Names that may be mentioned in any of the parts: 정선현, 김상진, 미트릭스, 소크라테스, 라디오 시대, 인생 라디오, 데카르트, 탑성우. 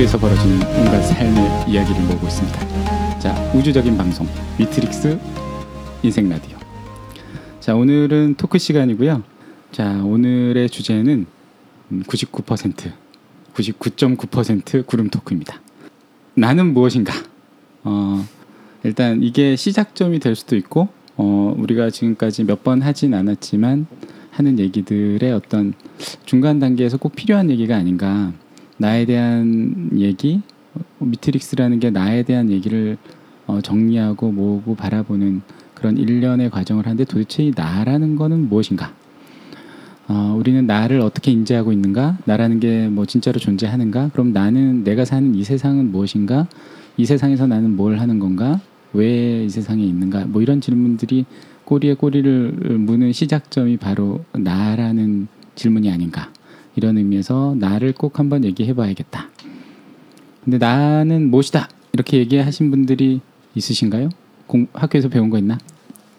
우주에서 벌어지는 온갖 삶의 이야기를 모으고 있습니다. 자, 우주적인 방송 미트릭스 인생 라디오. 자, 오늘은 토크 시간이고요. 자, 오늘의 주제는 99.9% 구름 토크입니다. 나는 무엇인가? 일단 이게 시작점이 될 수도 있고, 우리가 지금까지 몇 번 하진 않았지만 하는 얘기들의 어떤 중간 단계에서 꼭 필요한 얘기가 아닌가. 나에 대한 얘기, 미트릭스라는 게 나에 대한 얘기를 정리하고 모으고 바라보는 그런 일련의 과정을 하는데, 도대체 이 나라는 거는 무엇인가? 우리는 나를 어떻게 인지하고 있는가? 나라는 게 뭐 진짜로 존재하는가? 그럼 나는, 내가 사는 이 세상은 무엇인가? 이 세상에서 나는 뭘 하는 건가? 왜 이 세상에 있는가? 뭐 이런 질문들이 꼬리에 꼬리를 무는 시작점이 바로 나라는 질문이 아닌가? 이런 의미에서 나를 꼭 한번 얘기해 봐야겠다. 근데 나는 무엇이다? 이렇게 얘기하신 분들이 있으신가요? 학교에서 배운 거 있나?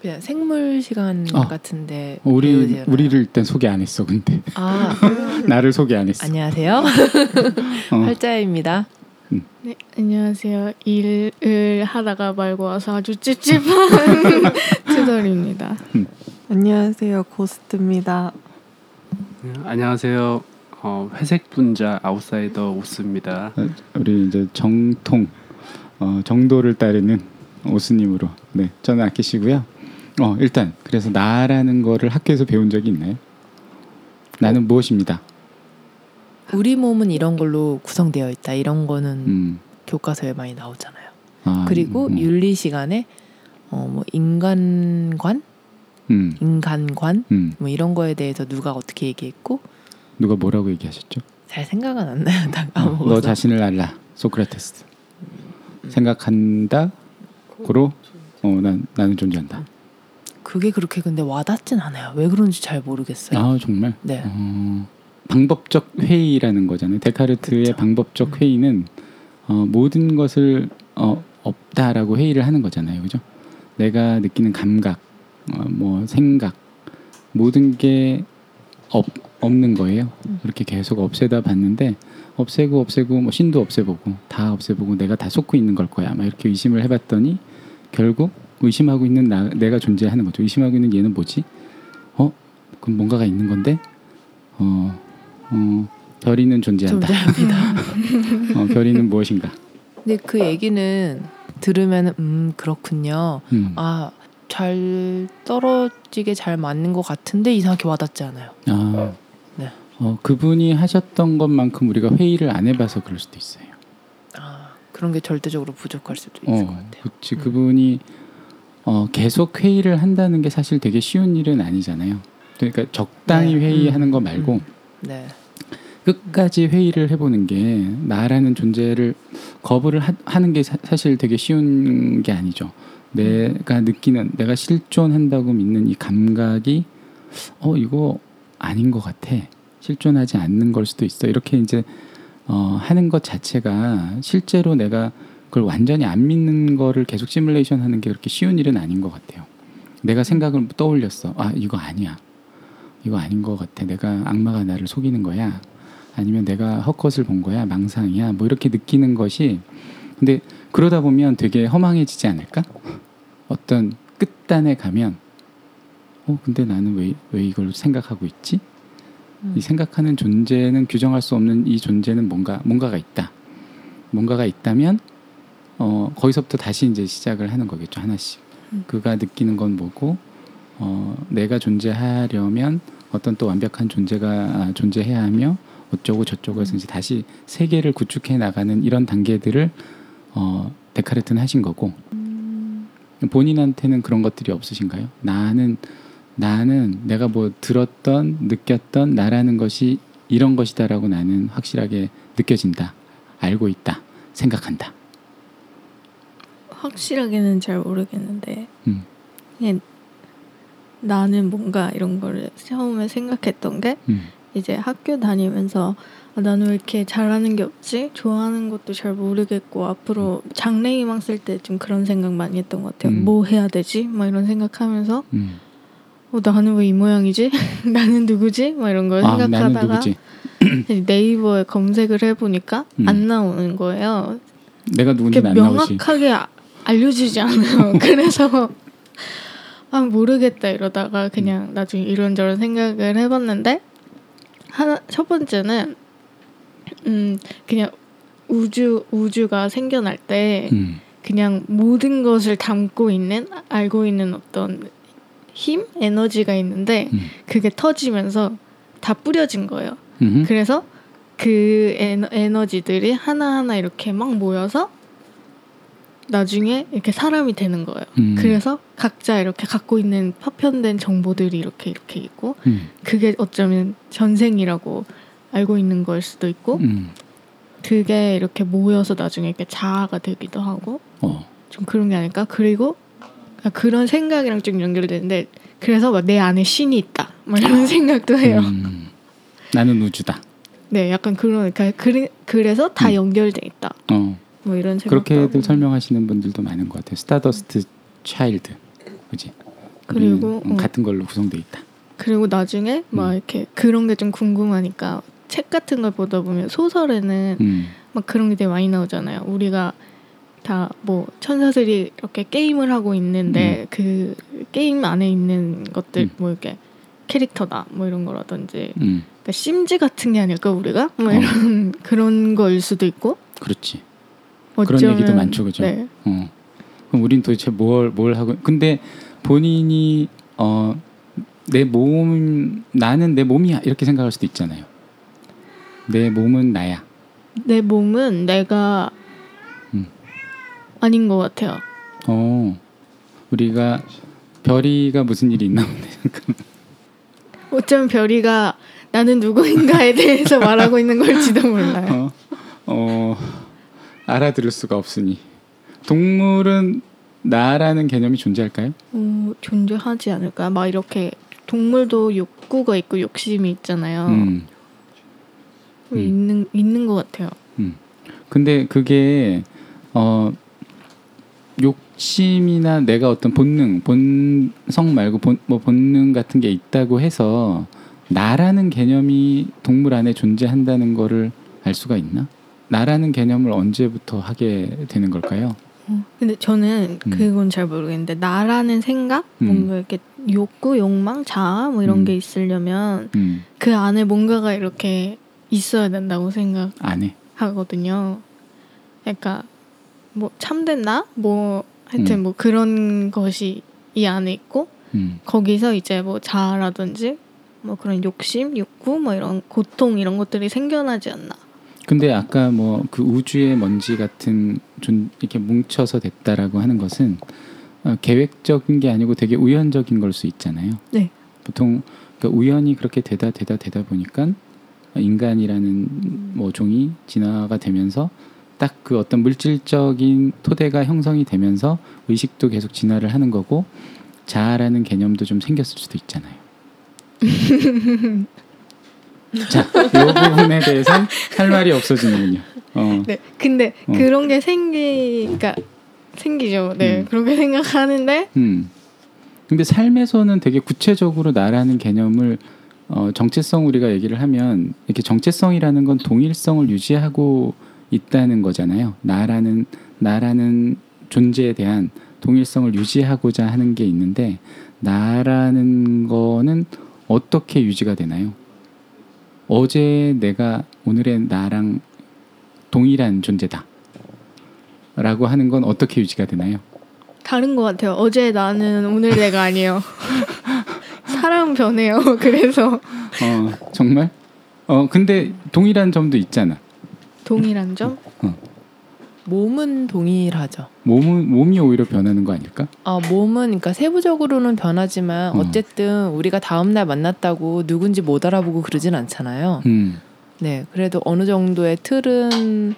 그냥 생물 시간 같은데 우리를 일단 소개 안 했어. 근데 나를 소개 안 했어. 안녕하세요. 활자입니다. 네, 안녕하세요. 일을 하다가 말고 와서 아주 찝찝한 투덜입니다. 안녕하세요. 고스트입니다. 안녕하세요. 회색 분자 아웃사이더 오스입니다. 우리 이제 정통 정도를 따르는 오스님으로, 네, 저는 아키시고요. 일단 그래서 나라는 거를 학교에서 배운 적이 있나요? 나는 무엇입니다. 우리 몸은 이런 걸로 구성되어 있다. 이런 거는 교과서에 많이 나오잖아요. 그리고 윤리 시간에 뭐 인간관, 뭐 이런 거에 대해서 누가 어떻게 얘기했고, 누가 뭐라고 얘기하셨죠? 잘 생각은 안 나요. 너 자신을 알라. 소크라테스. 생각한다. 고로 나는 존재한다. 그게 그렇게 근데 와닿진 않아요. 왜 그런지 잘 모르겠어요. 아, 정말? 네. 방법적 회의라는 거잖아요. 데카르트의, 그쵸? 방법적 회의는 모든 것을 없다라고 회의를 하는 거잖아요. 그죠? 내가 느끼는 감각, 뭐 생각, 모든 게 없는 거예요. 이렇게 계속 없애다 봤는데, 없애고 뭐 신도 없애보고 다 없애보고 내가 다 속고 있는 걸 거야. 막 이렇게 의심을 해봤더니 결국 의심하고 있는 내가 존재하는 거죠. 의심하고 있는 얘는 뭐지? 그럼 뭔가가 있는 건데? 별이는 존재합니다. 별이는 무엇인가? 근데 그 얘기는 들으면 그렇군요. 잘 떨어지게 잘 맞는 것 같은데 이상하게 와닿지 않아요. 네. 그분이 하셨던 것만큼 우리가 회의를 안 해봐서 그럴 수도 있어요. 그런 게 절대적으로 부족할 수도 있을 것 같아요. 그치. 그분이 계속 회의를 한다는 게 사실 되게 쉬운 일은 아니잖아요. 그러니까 적당히 회의하는 거 말고 끝까지 회의를 해보는 게, 나라는 존재를 거부를 하는 게 사실 되게 쉬운 게 아니죠. 내가 느끼는, 내가 실존한다고 믿는 이 감각이 이거 아닌 것 같아. 실존하지 않는 걸 수도 있어. 이렇게 이제 하는 것 자체가 실제로 내가 그걸 완전히 안 믿는 거를 계속 시뮬레이션 하는 게 그렇게 쉬운 일은 아닌 것 같아요. 내가 생각을 떠올렸어. 이거 아니야. 이거 아닌 것 같아. 내가, 악마가 나를 속이는 거야. 아니면 내가 헛것을 본 거야. 망상이야. 뭐 이렇게 느끼는 것이, 근데 그러다 보면 되게 허망해지지 않을까? 어떤 끝단에 가면 근데 나는 왜 이걸 생각하고 있지? 이 생각하는 존재는, 규정할 수 없는 이 존재는 뭔가가 있다. 뭔가가 있다면 거기서부터 다시 이제 시작을 하는 거겠죠. 하나씩. 그가 느끼는 건 뭐고, 내가 존재하려면 어떤 또 완벽한 존재가 존재해야 하며, 어쩌고 저쩌고 해서 이제 다시 세계를 구축해 나가는 이런 단계들을 데카르트는 하신 거고, 본인한테는 그런 것들이 없으신가요? 나는 내가 뭐 들었던, 느꼈던 나라는 것이 이런 것이다라고 나는 확실하게 느껴진다, 알고 있다, 생각한다. 확실하게는 잘 모르겠는데 그냥 나는 뭔가 이런 거를 처음에 생각했던 게 이제 학교 다니면서 나는 왜 이렇게 잘하는 게 없지? 좋아하는 것도 잘 모르겠고, 앞으로 장래희망 쓸 때 좀 그런 생각 많이 했던 것 같아요. 뭐 해야 되지? 막 이런 생각하면서 나는 왜 이 모양이지? 나는 누구지? 막 이런 걸 생각하다가 네이버에 검색을 해보니까 안 나오는 거예요. 내가 누군지 안 나오지. 명확하게 알려주지 않아요. 그래서 아 모르겠다 이러다가 그냥 나중에 이런저런 생각을 해봤는데 하나 첫 번째는 그냥 우주가 생겨날 때 그냥 모든 것을 담고 있는 알고 있는 어떤 힘 에너지가 있는데 그게 터지면서 다 뿌려진 거예요. 그래서 그 에너지들이 하나하나 이렇게 막 모여서 나중에 이렇게 사람이 되는 거예요. 그래서 각자 이렇게 갖고 있는 파편된 정보들이 이렇게 있고 그게 어쩌면 전생이라고 알고 있는 걸 수도 있고 그게 이렇게 모여서 나중에 이렇게 자아가 되기도 하고 좀 그런 게 아닐까? 그리고 그런 생각이랑 좀 연결되는데 그래서 막 내 안에 신이 있다 막 이런 생각도 해요. 나는 우주다. 네, 약간 그런 그래서 다 연결돼 있다. 뭐 이런 그렇게들 설명하시는 분들도 많은 것 같아요. 스타더스트 차일드, 그렇지? 그리고 같은 걸로 구성돼 있다. 그리고 나중에 막 이렇게 그런 게 좀 궁금하니까 책 같은 걸 보다 보면 소설에는 막 그런 게 되게 많이 나오잖아요. 우리가 다 뭐 천사들이 이렇게 게임을 하고 있는데 그 게임 안에 있는 것들 뭐 이렇게 캐릭터다 뭐 이런 거라든지 그러니까 심지 같은 게 아닐까 우리가 뭐 이런 그런 거일 수도 있고. 그렇지. 어쩌면, 그런 얘기도 많죠, 그죠? 네. 그럼 우린 도대체 뭘 하고? 근데 본인이 내 몸 나는 내 몸이야 이렇게 생각할 수도 있잖아요. 내 몸은 나야. 내 몸은 내가 아닌 것 같아요. 우리가 별이가 무슨 일이 있나 보네. 어쩌면 별이가 나는 누구인가에 대해서 말하고 있는 걸지도 몰라요. 알아들을 수가 없으니 동물은 나라는 개념이 존재할까요? 존재하지 않을까? 막 이렇게 동물도 욕구가 있고 욕심이 있잖아요. 있는 것 같아요. 근데 그게 욕심이나 내가 어떤 본성 말고 본능 같은 게 있다고 해서 나라는 개념이 동물 안에 존재한다는 거를 알 수가 있나? 나라는 개념을 언제부터 하게 되는 걸까요? 근데 저는 그건 잘 모르겠는데 나라는 생각, 뭔가 이렇게 욕구, 욕망, 자아 뭐 이런 게 있으려면 그 안에 뭔가가 이렇게 있어야 된다고 생각하거든요. 그러니까 뭐 참된 나, 뭐 하여튼 뭐 그런 것이 이 안에 있고 거기서 이제 뭐 자아라든지 뭐 그런 욕심, 욕구, 뭐 이런 고통 이런 것들이 생겨나지 않나. 근데 아까 뭐 그 우주의 먼지 같은 이렇게 뭉쳐서 됐다라고 하는 것은 계획적인 게 아니고 되게 우연적인 걸 수 있잖아요. 네. 보통 그러니까 우연히 그렇게 되다 보니까 인간이라는 뭐 종이 진화가 되면서 딱 그 어떤 물질적인 토대가 형성이 되면서 의식도 계속 진화를 하는 거고 자아라는 개념도 좀 생겼을 수도 있잖아요. 자, 이 부분에 대해서는 할 말이 없어지는군요. 네, 근데 그런 게 생기죠. 네, 그렇게 생각하는데. 근데 삶에서는 되게 구체적으로 나라는 개념을 정체성 우리가 얘기를 하면 이렇게 정체성이라는 건 동일성을 유지하고 있다는 거잖아요. 나라는 존재에 대한 동일성을 유지하고자 하는 게 있는데 나라는 거는 어떻게 유지가 되나요? 어제 내가 오늘의 나랑 동일한 존재다 라고 하는 건 어떻게 유지가 되나요? 다른 것 같아요. 어제 나는 오늘 내가 아니에요. 사람 변해요. 그래서 정말? 근데 동일한 점도 있잖아. 동일한 점? 몸은 동일하죠. 몸이 오히려 변하는 거 아닐까? 몸은 그러니까 세부적으로는 변하지만 어쨌든 우리가 다음 날 만났다고 누군지 못 알아보고 그러진 않잖아요. 네, 그래도 어느 정도의 틀은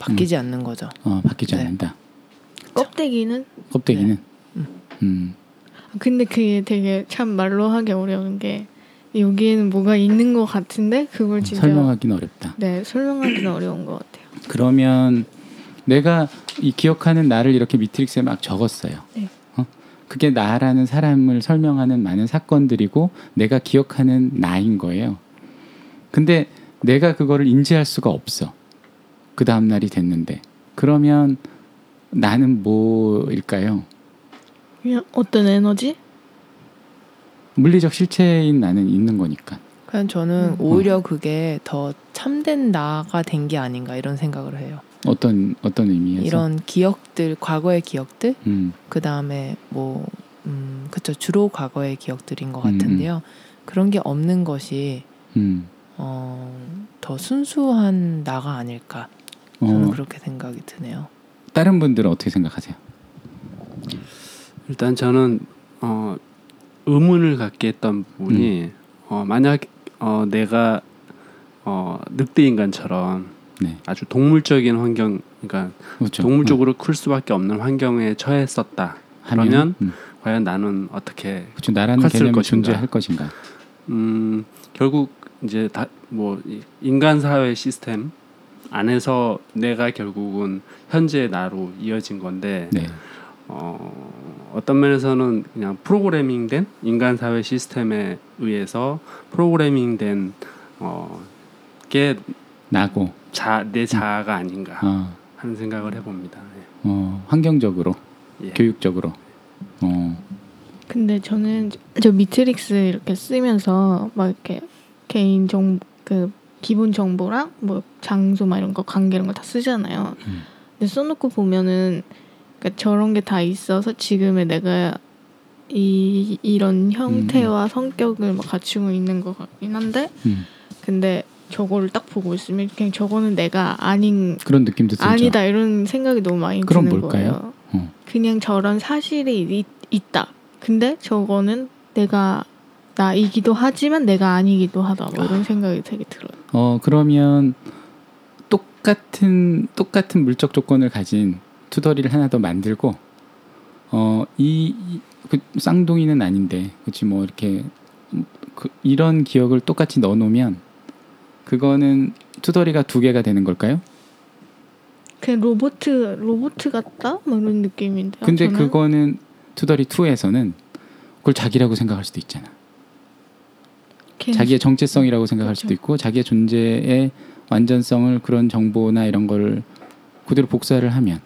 바뀌지 않는 거죠. 바뀌지 않는다. 껍데기는. 네. 근데 그게 되게 참 말로 하기 어려운 게 여기에는 뭐가 있는 것 같은데 그걸 진짜 설명하기는 어렵다. 네, 설명하기는 어려운 것 같아요. 그러면 내가 이 기억하는 나를 이렇게 미트릭스에 막 적었어요. 네. 그게 나라는 사람을 설명하는 많은 사건들이고 내가 기억하는 나인 거예요. 근데 내가 그거를 인지할 수가 없어. 그 다음 날이 됐는데. 그러면 나는 뭐일까요? 그냥 어떤 에너지? 물리적 실체인 나는 있는 거니까. 그냥 저는 오히려 그게 더 참된 나가 된 게 아닌가 이런 생각을 해요. 어떤 의미에서? 이런 기억들, 과거의 기억들, 그 다음에 뭐, 그쵸, 주로 과거의 기억들인 것 같은데요. 그런 게 없는 것이 더 순수한 나가 아닐까. 저는 그렇게 생각이 드네요. 다른 분들은 어떻게 생각하세요? 일단 저는 의문을 갖게 했던 부분이 만약 내가 늑대 인간처럼 네. 아주 동물적인 환경, 그러니까 그렇죠. 동물적으로 클 수밖에 없는 환경에 처했었다. 그러면 과연 나는 어떻게 그렇죠. 나라는 컸을 개념이 것인가? 존재할 것인가? 결국 이제 다 뭐 인간 사회 시스템 안에서 내가 결국은 현재의 나로 이어진 건데 네. 어떤 면에서는 그냥 프로그래밍된 인간 사회 시스템에 의해서 프로그래밍된 게 나고 내 자아가 아닌가 하는 생각을 해봅니다. 예. 환경적으로, 예. 교육적으로. 근데 저는 저 미트릭스 이렇게 쓰면서 막 이렇게 개인 정보 그 기본 정보랑 뭐 장소 막 이런 거 관계 이런 거 다 쓰잖아요. 근데 써놓고 보면은 그러니까 저런 게 다 있어서 지금의 내가 이런 형태와 성격을 막 갖추고 있는 것 같긴 한데, 근데 저거를 딱 보고 있으면 그냥 저거는 내가 아닌 그런 느낌도 들죠. 아니다 이런 생각이 너무 많이 드는 뭘까요? 거예요. 그냥 저런 사실이 있다. 근데 저거는 내가 나이기도 하지만 내가 아니기도 하다. 뭐 이런 생각이 되게 들어요. 그러면 똑같은 물적 조건을 가진 투덜이를 하나 더 만들고 그 쌍둥이는 아닌데 그치 뭐 이렇게 이런 기억을 똑같이 넣어놓으면 그거는 투덜이가 두 개가 되는 걸까요? 그냥 로봇 같다? 뭐 이런 느낌인데요. 근데 저는? 그거는 투덜이 2에서는 그걸 자기라고 생각할 수도 있잖아. 자기의 정체성이라고 생각할 그렇죠. 수도 있고 자기의 존재의 완전성을 그런 정보나 이런 걸 그대로 복사를 하면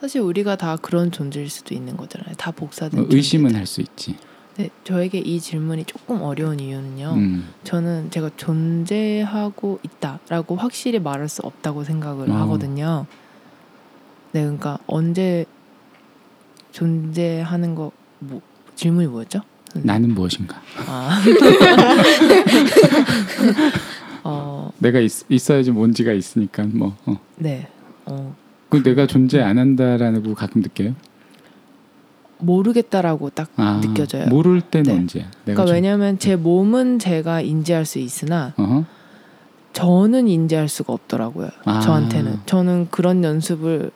사실 우리가 다 그런 존재일 수도 있는 거잖아요. 다 복사된 의심은 할 수 있지. 네, 저에게 이 질문이 조금 어려운 이유는요. 저는 제가 존재하고 있다라고 확실히 말할 수 없다고 생각을 하거든요. 네, 그러니까 언제 존재하는 거 뭐, 질문이 뭐였죠? 나는 무엇인가? 내가 있어야지 뭔지가 있으니까 뭐. 네. 그 내가 존재 안 한다라는 거 가끔 느껴요? 모르겠다라고 딱 느껴져요. 모를 때는 네. 언제야? 그러니까 왜냐하면 제 몸은 제가 인지할 수 있으나 저는 인지할 수가 없더라고요. 저한테는. 저는 그런 연습을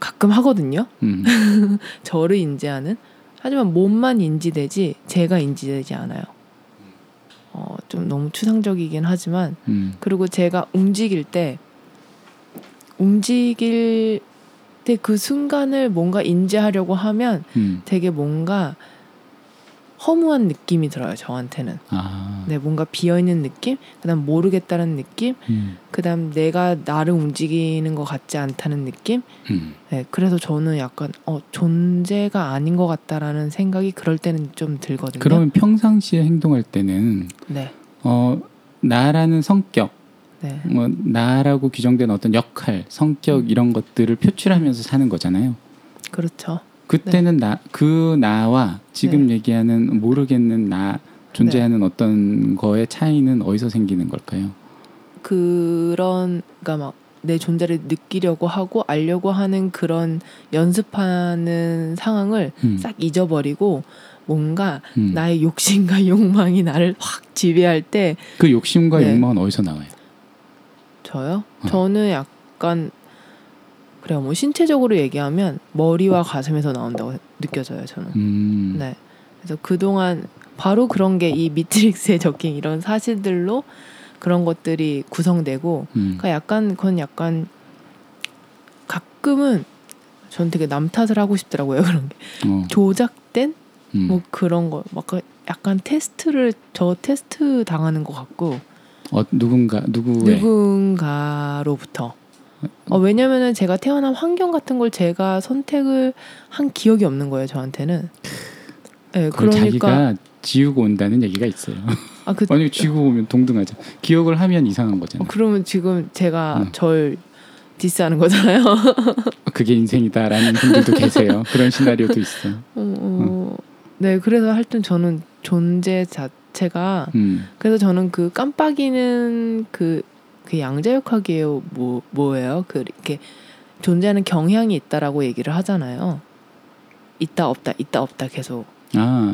가끔 하거든요. 저를 인지하는. 하지만 몸만 인지되지 제가 인지되지 않아요. 좀 너무 추상적이긴 하지만 그리고 제가 움직일 때 그 순간을 뭔가 인지하려고 하면 되게 뭔가 허무한 느낌이 들어요. 저한테는. 네, 뭔가 비어있는 느낌, 그다음 모르겠다는 느낌, 그다음 내가 나를 움직이는 것 같지 않다는 느낌. 네, 그래서 저는 약간 존재가 아닌 것 같다라는 생각이 그럴 때는 좀 들거든요. 그러면 평상시에 행동할 때는 네. 나라는 성격, 네. 뭐 나라고 규정된 어떤 역할, 성격 이런 것들을 표출하면서 사는 거잖아요. 그렇죠. 그때는 네. 나와 지금 네. 얘기하는 모르겠는 나 존재하는 네. 어떤 거의 차이는 어디서 생기는 걸까요? 그러니까 막 내 존재를 느끼려고 하고 알려고 하는 그런 연습하는 상황을 싹 잊어버리고 뭔가 나의 욕심과 욕망이 나를 확 지배할 때 그 욕심과 네. 욕망은 어디서 나와요? 저요? 저는 약간 그래요. 뭐 신체적으로 얘기하면 머리와 가슴에서 나온다고 느껴져요. 저는. 네. 그래서 그동안 바로 그런 게 이 미트릭스에 적힌 이런 사실들로 그런 것들이 구성되고 그러니까 약간 가끔은 전 되게 남 탓을 하고 싶더라고요. 그런 게. 조작된 뭐 그런 거. 막 약간 테스트를 저 테스트 당하는 것 같고 누군가로부터. 왜냐면은 제가 태어난 환경 같은 걸 제가 선택을 한 기억이 없는 거예요, 저한테는. 네, 그걸 그러니까 자기가 지우고 온다는 얘기가 있어요. 아니 지우고 오면 동등하죠. 기억을 하면 이상한 거잖아요. 그러면 지금 제가 절 디스하는 거잖아요. 그게 인생이다라는 분들도 계세요. 그런 시나리오도 있어. 네, 그래서 하여튼 저는 존재 자체가 그래서 저는 그 깜빡이는 그 양자역학이에요. 뭐예요? 그 이렇게 존재하는 경향이 있다라고 얘기를 하잖아요. 있다 없다 계속.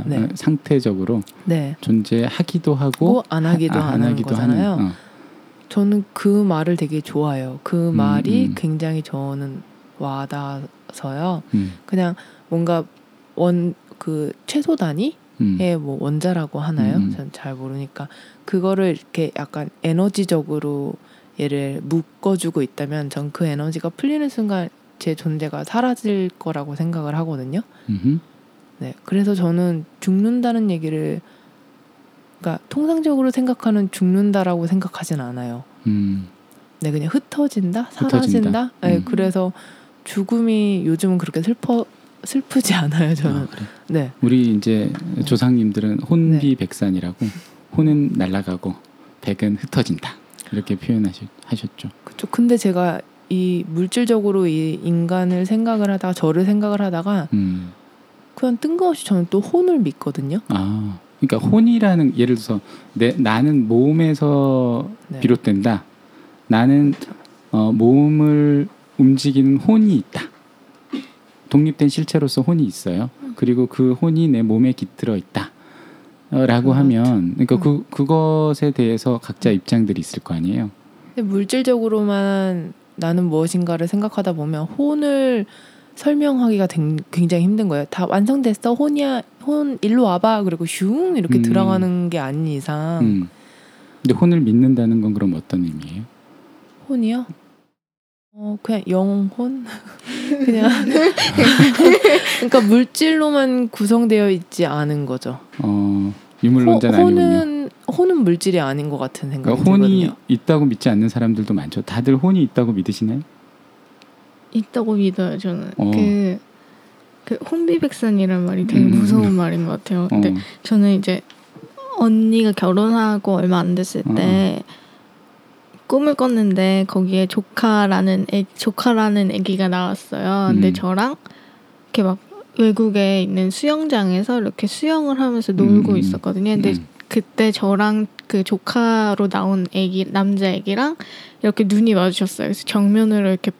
네. 상태적으로. 네. 존재하기도 하고 안 하기도 하는 거잖아요. 저는 그 말을 되게 좋아해요. 그 말이 굉장히 저는 와닿아서요. 그냥 뭔가 그 최소 단위의 뭐 원자라고 하나요? 전 잘 모르니까 그거를 이렇게 약간 에너지적으로 얘를 묶어주고 있다면 전 그 에너지가 풀리는 순간 제 존재가 사라질 거라고 생각을 하거든요. 네, 그래서 저는 죽는다는 얘기를 그러니까 통상적으로 생각하는 죽는다라고 생각하진 않아요. 네, 그냥 흩어진다, 사라진다. 네, 그래서 죽음이 요즘은 그렇게 슬프지 않아요, 저는. 그래. 네. 우리 이제 조상님들은 혼비백산이라고 혼은 날아가고 백은 흩어진다 이렇게 표현하셨죠. 그렇죠. 근데 제가 이 물질적으로 이 인간을 생각을 하다가 저를 생각을 하다가 그냥 뜬금없이 저는 또 혼을 믿거든요. 그러니까 혼이라는 예를 들어서 나는 몸에서 비롯된다. 나는 몸을 움직이는 혼이 있다. 독립된 실체로서 혼이 있어요. 그리고 그 혼이 내 몸에 깃들어 있다. 라고 하면 그러니까 그것에 대해서 각자 입장들이 있을 거 아니에요. 근데 물질적으로만 나는 무엇인가를 생각하다 보면 혼을 설명하기가 굉장히 힘든 거예요. 다 완성됐어. 혼이야. 혼 일로 와봐. 그리고 슝 이렇게 들어가는 게 아닌 이상. 근데 혼을 믿는다는 건 그럼 어떤 의미예요? 혼이요? 그냥 영혼? 그냥 그러니까 물질로만 구성되어 있지 않은 거죠. 유물론자는 아니군요. 혼은 물질이 아닌 것 같은 생각이 들거든요. 혼이 있다고 믿지 않는 사람들도 많죠. 다들 혼이 있다고 믿으시나요? 있다고 믿어요, 저는. 그 혼비백산이라는 말이 되게 무서운 말인 것 같아요. 근데 저는 이제 언니가 결혼하고 얼마 안 됐을 때 꿈을 꿨는데 거기에 조카라는 애기가 나왔어요. 근데 저랑 이렇게 막 외국에 있는 수영장에서 이렇게 수영을 하면서 놀고 있었거든요. 근데 그때 저랑 그 조카로 나온 애기 남자 애기랑 이렇게 눈이 마주쳤어요. 그래서 정면으로 이렇게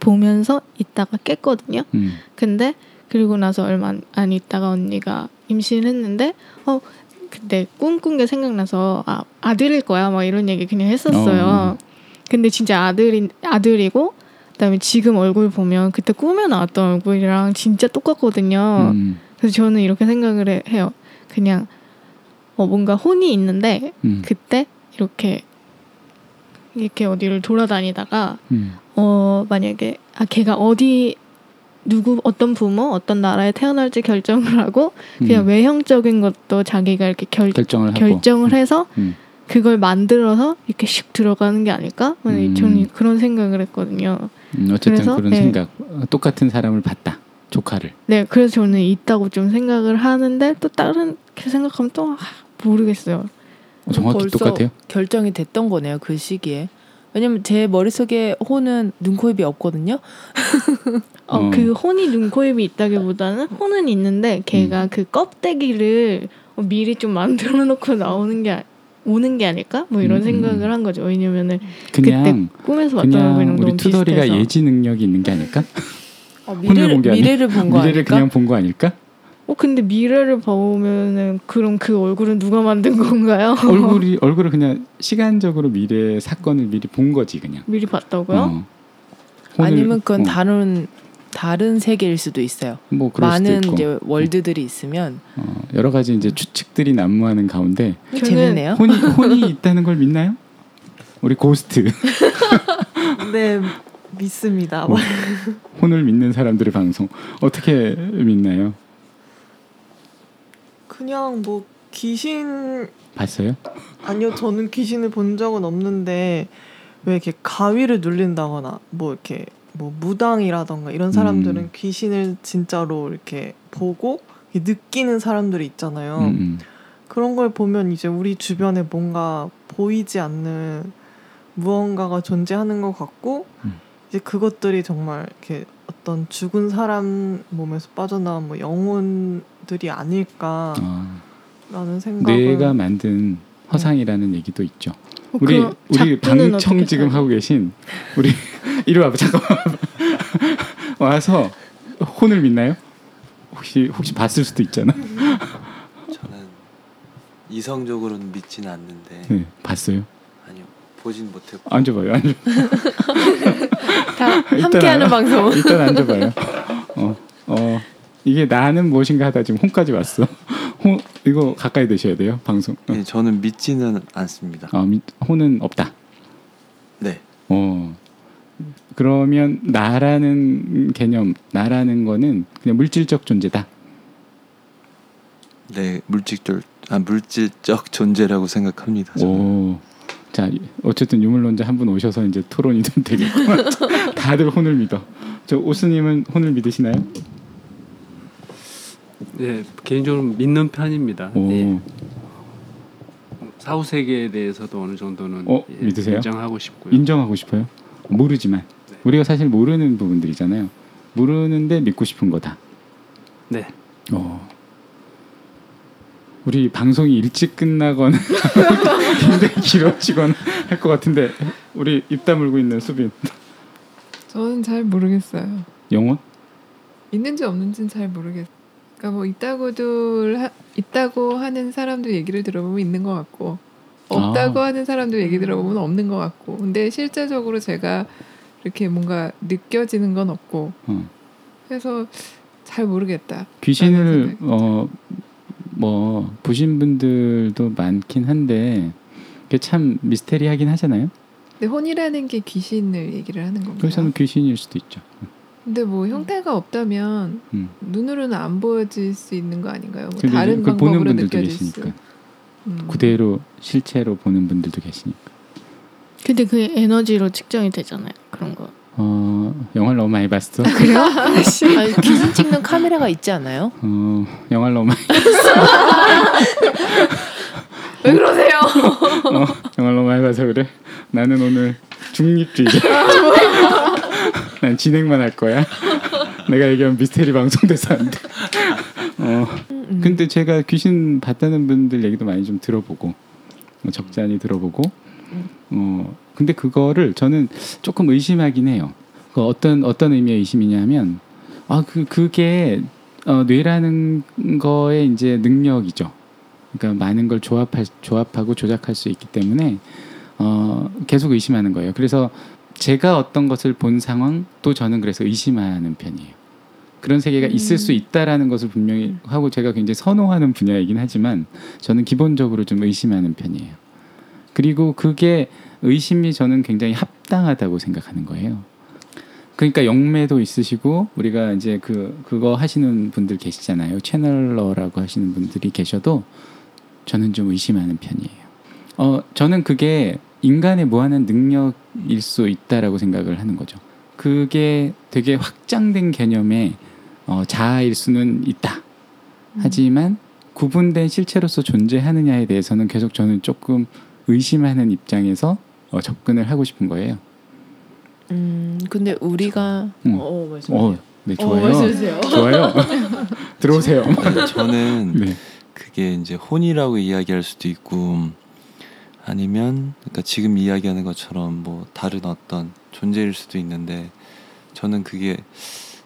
보면서 있다가 깼거든요. 근데 그리고 나서 얼마 안 있다가 언니가 임신을 했는데 근데 꿈꾼 게 생각나서 아들일 거야 막 이런 얘기 그냥 했었어요. 근데 진짜 아들이고 그다음에 지금 얼굴 보면 그때 꿈에 나왔던 얼굴이랑 진짜 똑같거든요. 그래서 저는 이렇게 생각을 해요. 그냥 뭔가 혼이 있는데 그때 이렇게 어디를 돌아다니다가 만약에 걔가 어떤 부모, 어떤 나라에 태어날지 결정을 하고 그냥 외형적인 것도 자기가 이렇게 결정을 해서 그걸 만들어서 이렇게 슉 들어가는 게 아닐까? 저는 그런 생각을 했거든요. 어쨌든 그래서, 그런 생각, 똑같은 사람을 봤다, 조카를. 네, 그래서 저는 있다고 좀 생각을 하는데 또 다른 생각하면 또 모르겠어요. 정확히 똑같아요? 결정이 됐던 거네요, 그 시기에. 왜냐면 제 머릿속에 혼은 눈, 코, 입이 없거든요. 그 혼이 눈, 코, 입이 있다기보다는 혼은 있는데 걔가 그 껍데기를 미리 좀 만들어 놓고 나오는 게 오는 게 아닐까? 뭐 이런 생각을 한 거죠. 왜냐면은 그때 꿈에서 왔던 거 이런 거 너무 비슷해서. 우리 투덜이가 예지 능력이 있는 게 아닐까? 미래를 본 거 아닐까? 미래를 그냥 본 거 아닐까? 근데 미래를 보면은 그럼 그 얼굴은 누가 만든 건가요? 얼굴을 그냥 시간적으로 미래의 사건을 미리 본 거지 그냥. 미리 봤다고요? 아니면 그건 다른 세계일 수도 있어요. 뭐 그럴 많은 수도 있고. 이제 월드들이 있으면 여러 가지 이제 추측들이 난무하는 가운데. 재밌네요. 혼이 있다는 걸 믿나요? 우리 고스트. 네. 믿습니다. 혼을 믿는 사람들의 방송 어떻게 믿나요? 그냥 뭐 귀신 봤어요? 아니요, 저는 귀신을 본 적은 없는데 왜 이렇게 가위를 눌린다거나 뭐 이렇게 뭐 무당이라던가 이런 사람들은 귀신을 진짜로 이렇게 보고 느끼는 사람들이 있잖아요. 그런 걸 보면 이제 우리 주변에 뭔가 보이지 않는 무언가가 존재하는 것 같고 이제 그것들이 정말 이렇게 어떤 죽은 사람 몸에서 빠져나온 뭐 영혼들이 아닐까라는 생각을. 내가 만든 허상이라는 얘기도 있죠. 우리 방청 지금 하고 계신 우리 이리 와봐, 잠깐만. 와서 혼을 믿나요? 혹시 봤을 수도 있잖아. 저는 이성적으로는 믿지는 않는데. 네, 봤어요? 아니요, 보진 못했고. 앉아봐요, 앉아. 다 함께하는 방송. 일단 앉아봐요. 이게 나는 무엇인가 하다 지금 혼까지 왔어. 이거 가까이 드셔야 돼요, 방송. 네, 저는 믿지는 않습니다. 혼은 없다. 네. 그러면 나라는 개념, 나라는 거는 그냥 물질적 존재다. 네, 물질적 존재라고 생각합니다. 오, 자, 어쨌든 유물론자 한 분 오셔서 이제 토론이 좀 되겠구만. 다들 혼을 믿어. 저 오스님은 혼을 믿으시나요? 네, 개인적으로 믿는 편입니다. 예. 사후 세계에 대해서도 어느 정도는 예, 믿으세요? 인정하고 싶고요. 인정하고 싶어요? 모르지만 네. 우리가 사실 모르는 부분들이잖아요. 모르는데 믿고 싶은 거다. 네. 우리 방송이 일찍 끝나거나 굉장히 길어지거나 할 것 같은데 우리 입 다물고 있는 수빈. 저는 잘 모르겠어요. 영혼? 있는지 없는지는 잘 모르겠어요. 그러니까 뭐 있다고 하는 사람도 얘기를 들어보면 있는 것 같고 없다고 하는 사람도 얘기 들어보면 없는 것 같고 근데 실제적으로 제가 이렇게 뭔가 느껴지는 건 없고 그래서 잘 모르겠다. 귀신을 뭐 보신 분들도 많긴 한데 그게 참 미스테리하긴 하잖아요. 근데 혼이라는 게 귀신을 얘기를 하는 건가요? 그래서는 귀신일 수도 있죠. 근데 뭐 형태가 없다면 눈으로는 안 보여질 수 있는 거 아닌가요? 뭐 다른 방법으로 느껴질 계시니까. 그대로 실체로 보는 분들도 계시니까. 근데 그게 에너지로 측정이 되잖아요. 그런 거. 영화를 너무 많이 봤어. 그래요? 아니, 귀신 찍는 카메라가 있지 않아요? 영화를 너무 많이 봤어. 왜 그러세요? 영화를 너무 많이 봐서 그래? 나는 오늘 중립주의자. 난 진행만 할 거야. 내가 얘기하면 미스테리 방송 돼서 안 돼. 근데 제가 귀신 봤다는 분들 얘기도 많이 좀 들어보고 적잖이 들어보고 근데 그거를 저는 조금 의심하긴 해요. 그 어떤 의미의 의심이냐면 그게 뇌라는 거의 이제 능력이죠. 그러니까 많은 걸 조합하고 조작할 수 있기 때문에 계속 의심하는 거예요. 그래서 제가 어떤 것을 본 상황도 저는 그래서 의심하는 편이에요. 그런 세계가 있을 수 있다라는 것을 분명히 하고 제가 굉장히 선호하는 분야이긴 하지만 저는 기본적으로 좀 의심하는 편이에요. 그리고 그게 의심이 저는 굉장히 합당하다고 생각하는 거예요. 그러니까 영매도 있으시고 우리가 이제 그거 하시는 분들 계시잖아요. 채널러라고 하시는 분들이 계셔도 저는 좀 의심하는 편이에요. 저는 그게 인간의 무한한 능력일 수 있다라고 생각을 하는 거죠. 그게 되게 확장된 개념의 자아일 수는 있다. 하지만 구분된 실체로서 존재하느냐에 대해서는 계속 저는 조금 의심하는 입장에서 접근을 하고 싶은 거예요. 근데 우리가 말씀하세요. 네, 좋아요. 말씀하세요. 좋아요. 들어오세요. 저는 네. 그게 이제 혼이라고 이야기할 수도 있고 아니면 그러니까 지금 이야기하는 것처럼 뭐 다른 어떤 존재일 수도 있는데 저는 그게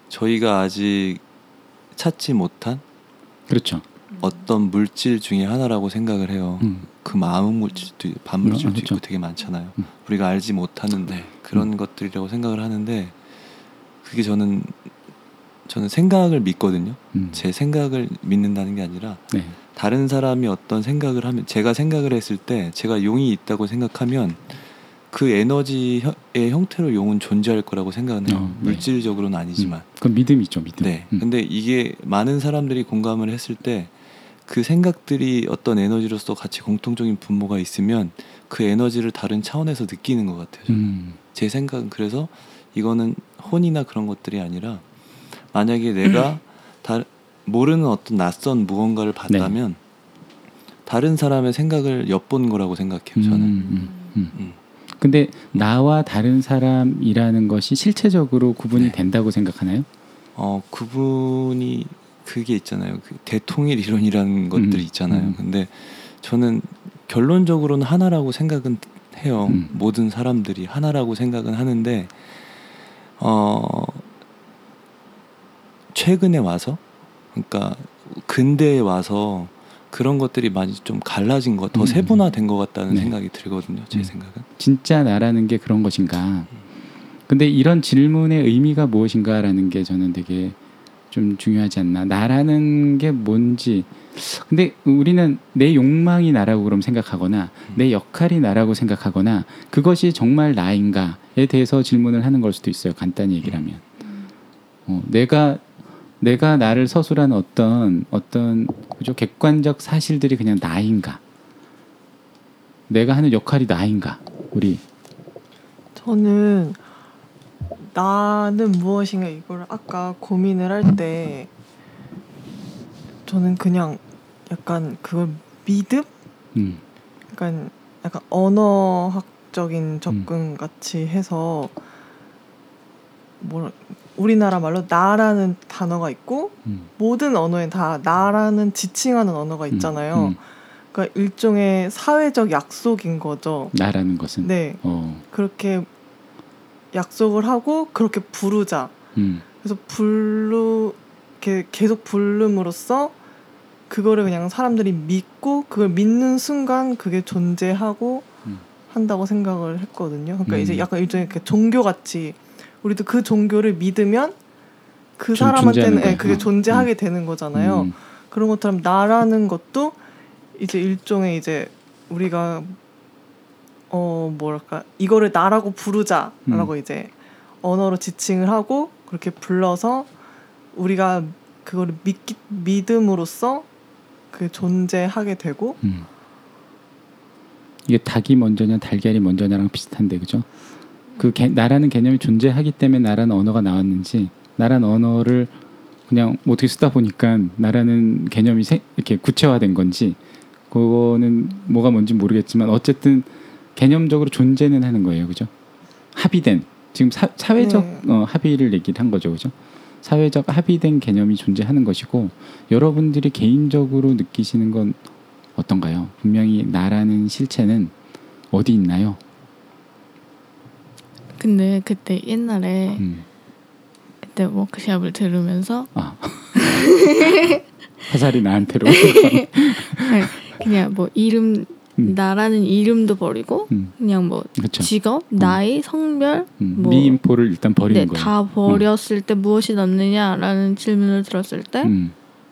저희가 아직 찾지 못한 그렇죠. 어떤 물질 중에 하나라고 생각을 해요. 그 마음 물질도 반물질도 그렇죠. 있고 되게 많잖아요. 우리가 알지 못하는 그런 것들이라고 생각을 하는데 그게 저는 생각을 믿거든요. 제 생각을 믿는다는 게 아니라 다른 사람이 어떤 생각을 하면 제가 생각을 했을 때 제가 용이 있다고 생각하면 그 에너지의 형태로 용은 존재할 거라고 생각은 해요. 물질적으로는 아니지만. 그건 믿음이죠. 믿음. 네. 근데 이게 많은 사람들이 공감을 했을 때 그 생각들이 어떤 에너지로서 같이 공통적인 분모가 있으면 그 에너지를 다른 차원에서 느끼는 것 같아요. 제 생각은 그래서 이거는 혼이나 그런 것들이 아니라 만약에 내가 모르는 어떤 낯선 무언가를 봤다면 네. 다른 사람의 생각을 엿본 거라고 생각해요. 저는. 근데 나와 다른 사람이라는 것이 실체적으로 구분이 네. 된다고 생각하나요? 구분이 그게 있잖아요. 그 대통일 이론이라는 것들이 있잖아요. 근데 저는 결론적으로는 하나라고 생각은 해요. 모든 사람들이 하나라고 생각은 하는데 최근에 와서 그러니까 근대에 와서 그런 것들이 많이 좀 갈라진 것, 더 세분화된 것 같다는 네. 생각이 들거든요. 제 생각은. 진짜 나라는 게 그런 것인가. 근데 이런 질문의 의미가 무엇인가라는 게 저는 되게 좀 중요하지 않나. 나라는 게 뭔지. 근데 우리는 내 욕망이 나라고 그럼 생각하거나 내 역할이 나라고 생각하거나 그것이 정말 나인가에 대해서 질문을 하는 걸 수도 있어요. 간단히 얘기를 하면. 내가 나를 서술한 어떤 그죠? 객관적 사실들이 그냥 나인가? 내가 하는 역할이 나인가? 우리 저는 나는 무엇인가 이걸 아까 고민을 할 때 저는 그냥 약간 그걸 믿음? 약간 언어학적인 접근 같이 해서 우리나라 말로 나라는 단어가 있고 모든 언어에 다 나라는 지칭하는 언어가 있잖아요. 그러니까 일종의 사회적 약속인 거죠. 나라는 것은? 네. 그렇게 약속을 하고 그렇게 부르자. 그래서 계속 부름으로써 그거를 그냥 사람들이 믿고 그걸 믿는 순간 그게 존재하고 한다고 생각을 했거든요. 그러니까 이제 약간 일종의 종교같이 우리도 그 종교를 믿으면 그 사람한테는 그게 존재하게 되는 거잖아요. 그런 것처럼 나라는 것도 이제 일종의 이제 우리가 이거를 나라고 부르자라고 이제 언어로 지칭을 하고 그렇게 불러서 우리가 그거를 믿음으로써 그 존재하게 되고 이게 닭이 먼저냐 달걀이 먼저냐랑 비슷한데 그죠? 그 나라는 개념이 존재하기 때문에 나라는 언어가 나왔는지 나라는 언어를 그냥 어떻게 쓰다 보니까 나라는 개념이 이렇게 구체화된 건지 그거는 뭐가 뭔지 모르겠지만 어쨌든 개념적으로 존재는 하는 거예요. 그죠? 합의된 지금 사회적 네. 합의를 얘기를 한 거죠. 그죠? 사회적 합의된 개념이 존재하는 것이고 여러분들이 개인적으로 느끼시는 건 어떤가요? 분명히 나라는 실체는 어디 있나요? 근데 그때 옛날에 그때 워크샵을 들으면서 화살이 나한테로 그냥 뭐 이름 나라는 이름도 버리고 그냥 뭐 그쵸. 직업, 나이, 성별 뭐 미인포를 일단 버리는 거예요. 다 버렸을 때 무엇이 남느냐라는 질문을 들었을 때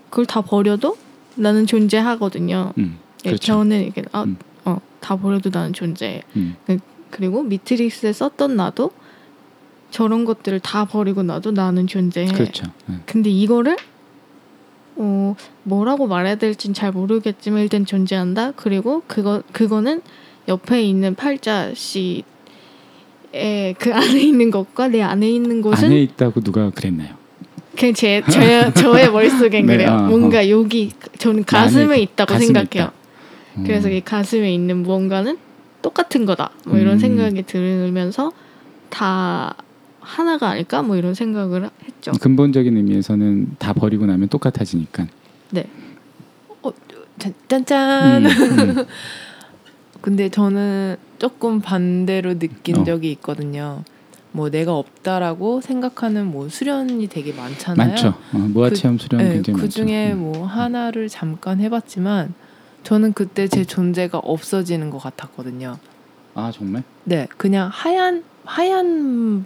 그걸 다 버려도 나는 존재하거든요. 그렇죠. 저는 이게 다 버려도 나는 존재해. 그리고 미트릭스에 썼던 나도 저런 것들을 다 버리고 나도 나는 존재해. 그렇죠. 네. 근데 이거를 뭐라고 말해야 될지는 잘 모르겠지만 일단 존재한다. 그리고 그거는 옆에 있는 팔자씨의 그 안에 있는 것과 내 안에 있는 것은 안에 있다고 누가 그랬나요? 그냥 저의 머릿속엔 네, 그래요. 뭔가 여기 저는 가슴에 있다고 생각해요. 있다. 그래서 이 가슴에 있는 무언가는 똑같은 거다. 뭐 이런 생각이 들으면서 다 하나가 아닐까? 뭐 이런 생각을 했죠. 근본적인 의미에서는 다 버리고 나면 똑같아지니까. 네. 짠짠. 근데 저는 조금 반대로 느낀 적이 있거든요. 뭐 내가 없다라고 생각하는 뭐 수련이 되게 많잖아요. 많죠. 무아체험 수련 굉장히 많죠. 그중에 뭐 하나를 잠깐 해봤지만 저는 그때 제 존재가 없어지는 것 같았거든요. 아 정말? 네, 그냥 하얀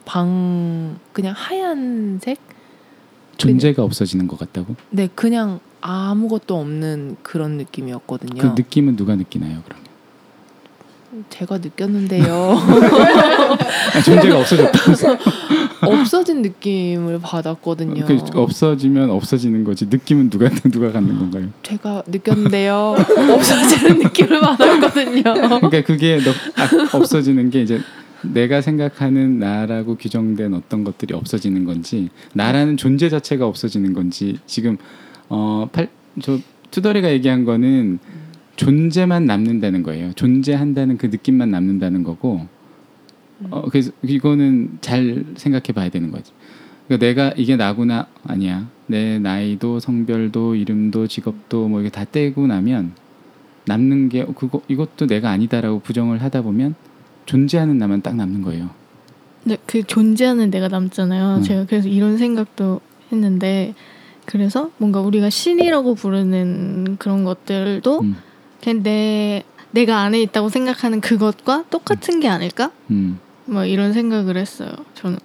방 그냥 하얀색 존재가 없어지는 것 같다고? 네, 그냥 아무것도 없는 그런 느낌이었거든요. 그 느낌은 누가 느끼나요, 그러면? 제가 느꼈는데요. 존재가 없어졌다. 없어진 느낌을 받았거든요. 없어지면 없어지는 거지. 느낌은 누가 갖는 건가요? 제가 느꼈는데요. 없어지는 느낌을 받았거든요. 그러니까 그게 없어지는 게 이제 내가 생각하는 나라고 규정된 어떤 것들이 없어지는 건지, 나라는 존재 자체가 없어지는 건지. 지금 저 투덜이가 얘기한 거는 존재만 남는다는 거예요. 존재한다는 그 느낌만 남는다는 거고, 그래서 이거는 잘 생각해 봐야 되는 거지. 그러니까 내가 이게 나구나, 아니야. 내 나이도 성별도 이름도 직업도 뭐 이게 다 떼고 나면 남는 게 이것도 내가 아니다라고 부정을 하다 보면 존재하는 나만 딱 남는 거예요. 근데 그 존재하는 내가 남잖아요. 제가 그래서 이런 생각도 했는데, 그래서 뭔가 우리가 신이라고 부르는 그런 것들도 그냥 내가 안에 있다고 생각하는 그것과 똑같은 게 아닐까? 뭐 이런 생각을 했어요. 저는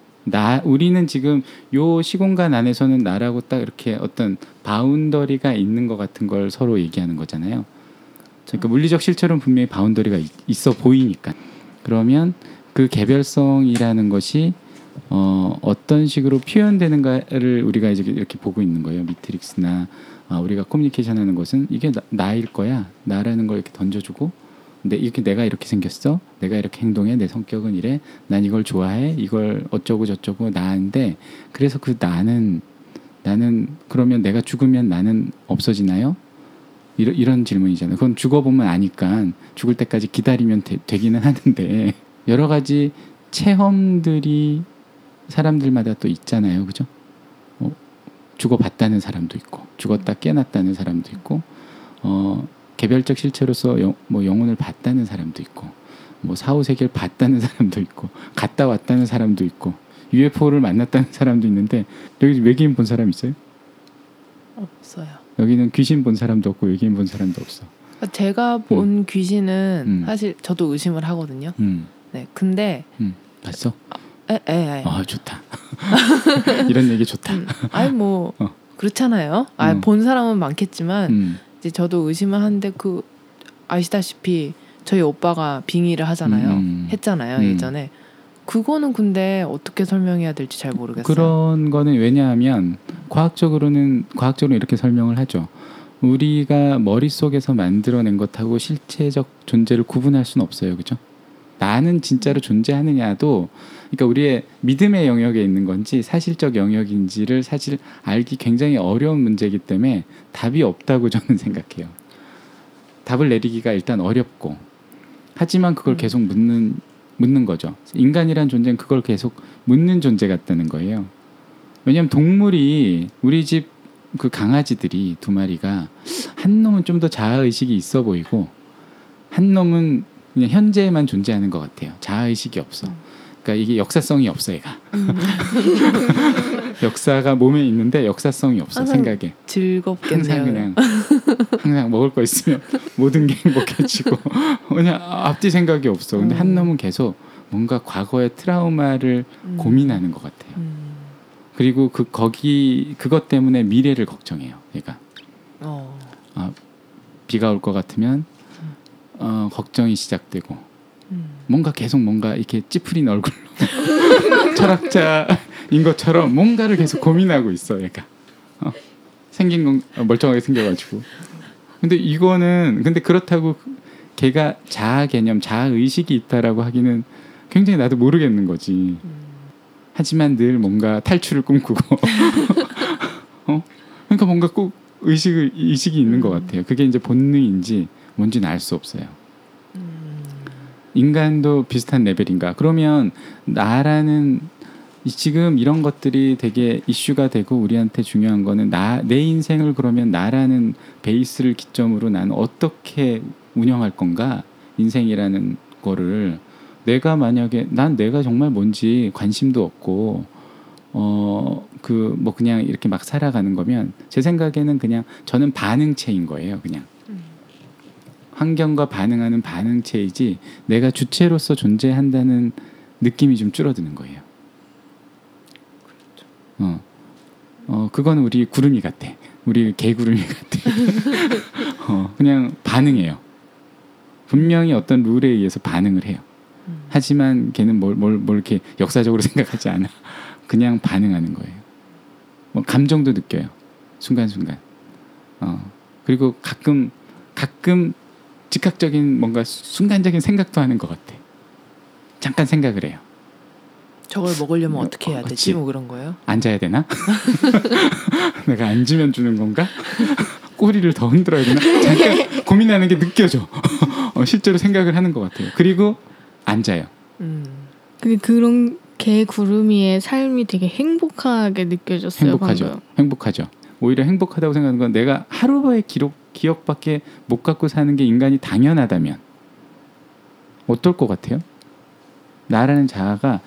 우리는 지금 요 시공간 안에서는 나라고 딱 이렇게 어떤 바운더리가 있는 것 같은 걸 서로 얘기하는 거잖아요. 그러니까 물리적 실체로는 분명히 바운더리가 있어 보이니까. 그러면 그 개별성이라는 것이 어떤 식으로 표현되는가를 우리가 이제 이렇게 보고 있는 거예요. 미트릭스나 우리가 커뮤니케이션하는 것은 이게 나일 거야. 나라는 걸 이렇게 던져주고, 내가 이렇게 생겼어. 내가 이렇게 행동해. 내 성격은 이래. 난 이걸 좋아해. 이걸 어쩌고 저쩌고 나인데, 그래서 그 나는 그러면 내가 죽으면 나는 없어지나요? 이런 질문이잖아요. 그건 죽어보면 아니까 죽을 때까지 기다리면 되기는 하는데, 여러 가지 체험들이 사람들마다 또 있잖아요. 그죠? 죽어봤다는 사람도 있고, 죽었다 깨어났다는 사람도 있고, 개별적 실체로서 영혼을 봤다는 사람도 있고, 사후세계를 봤다는 사람도 있고, 갔다 왔다는 사람도 있고, UFO를 만났다는 사람도 있는데, 여기 외계인 본 사람 있어요? 없어요. 여기는 귀신 본 사람도 없고 외계인 본 사람도 없어. 제가 본 귀신은 사실 저도 의심을 하거든요. 네, 근데 봤어? 에. 아, 좋다. 이런 얘기 좋다. 아니 뭐 그렇잖아요. 본 사람은 많겠지만 이제 저도 의심을 하는데, 그 아시다시피 저희 오빠가 빙의를 하잖아요. 했잖아요, 예전에. 그거는 근데 어떻게 설명해야 될지 잘 모르겠어요. 그런 거는 왜냐하면 과학적으로는 이렇게 설명을 하죠. 우리가 머릿속에서 만들어낸 것하고 실체적 존재를 구분할 수는 없어요. 그렇죠? 나는 진짜로 존재하느냐도, 그러니까 우리의 믿음의 영역에 있는 건지 사실적 영역인지를 사실 알기 굉장히 어려운 문제이기 때문에 답이 없다고 저는 생각해요. 답을 내리기가 일단 어렵고, 하지만 그걸 계속 묻는 거죠. 인간이란 존재는 그걸 계속 묻는 존재 같다는 거예요. 왜냐하면 동물이, 우리 집 그 강아지들이 2마리가 한 놈은 좀 더 자아의식이 있어 보이고, 한 놈은 그냥 현재에만 존재하는 것 같아요. 자아의식이 없어. 그러니까 이게 역사성이 없어, 얘가. 역사가 몸에 있는데 역사성이 없어, 생각에. 즐겁겠네요. 항상 먹을 거 있으면 모든 게 행복해지고, 그냥 앞뒤 생각이 없어. 근데 한 놈은 계속 뭔가 과거의 트라우마를 고민하는 것 같아요. 그리고 그것 때문에 미래를 걱정해요, 얘가. 비가 올 것 같으면 걱정이 시작되고, 뭔가 이렇게 찌푸린 얼굴로 철학자인 것처럼 뭔가를 계속 고민하고 있어, 얘가. 생긴 건 멀쩡하게 생겨가지고. 근데 그렇다고 걔가 자아 개념, 자아 의식이 있다라고 하기는 굉장히 나도 모르겠는 거지. 하지만 늘 뭔가 탈출을 꿈꾸고, 그러니까 뭔가 꼭 의식이 있는 것 같아요. 그게 이제 본능인지 뭔지는 알 수 없어요. 인간도 비슷한 레벨인가? 그러면 나라는 지금 이런 것들이 되게 이슈가 되고, 우리한테 중요한 거는 내 인생을 그러면 나라는 베이스를 기점으로 나는 어떻게 운영할 건가? 인생이라는 거를 내가 만약에 내가 정말 뭔지 관심도 없고 그냥 이렇게 막 살아가는 거면, 제 생각에는 그냥 저는 반응체인 거예요. 그냥 환경과 반응하는 반응체이지 내가 주체로서 존재한다는 느낌이 좀 줄어드는 거예요. 그렇죠. 그건 우리 구름이 같아. 우리 개구름이 같아. 그냥 반응해요. 분명히 어떤 룰에 의해서 반응을 해요. 하지만 걔는 뭘 이렇게 역사적으로 생각하지 않아. 그냥 반응하는 거예요. 뭐 감정도 느껴요. 순간순간. 그리고 가끔 즉각적인 뭔가 순간적인 생각도 하는 것 같아. 잠깐 생각을 해요. 저걸 먹으려면 어떻게 해야 되지? 뭐 그런 거예요? 앉아야 되나? 내가 앉으면 주는 건가? 꼬리를 더 흔들어야 되나? 잠깐 고민하는 게 느껴져. 실제로 생각을 하는 것 같아요. 그리고 앉아요. 근데 그런 개 구름이의 삶이 되게 행복하게 느껴졌어요. 행복하죠. 방금. 행복하죠. 오히려 행복하다고 생각하는 건 내가 하루의 기억밖에 못 갖고 사는 게 인간이 당연하다면 어떨 것 같아요? 나라는 자아가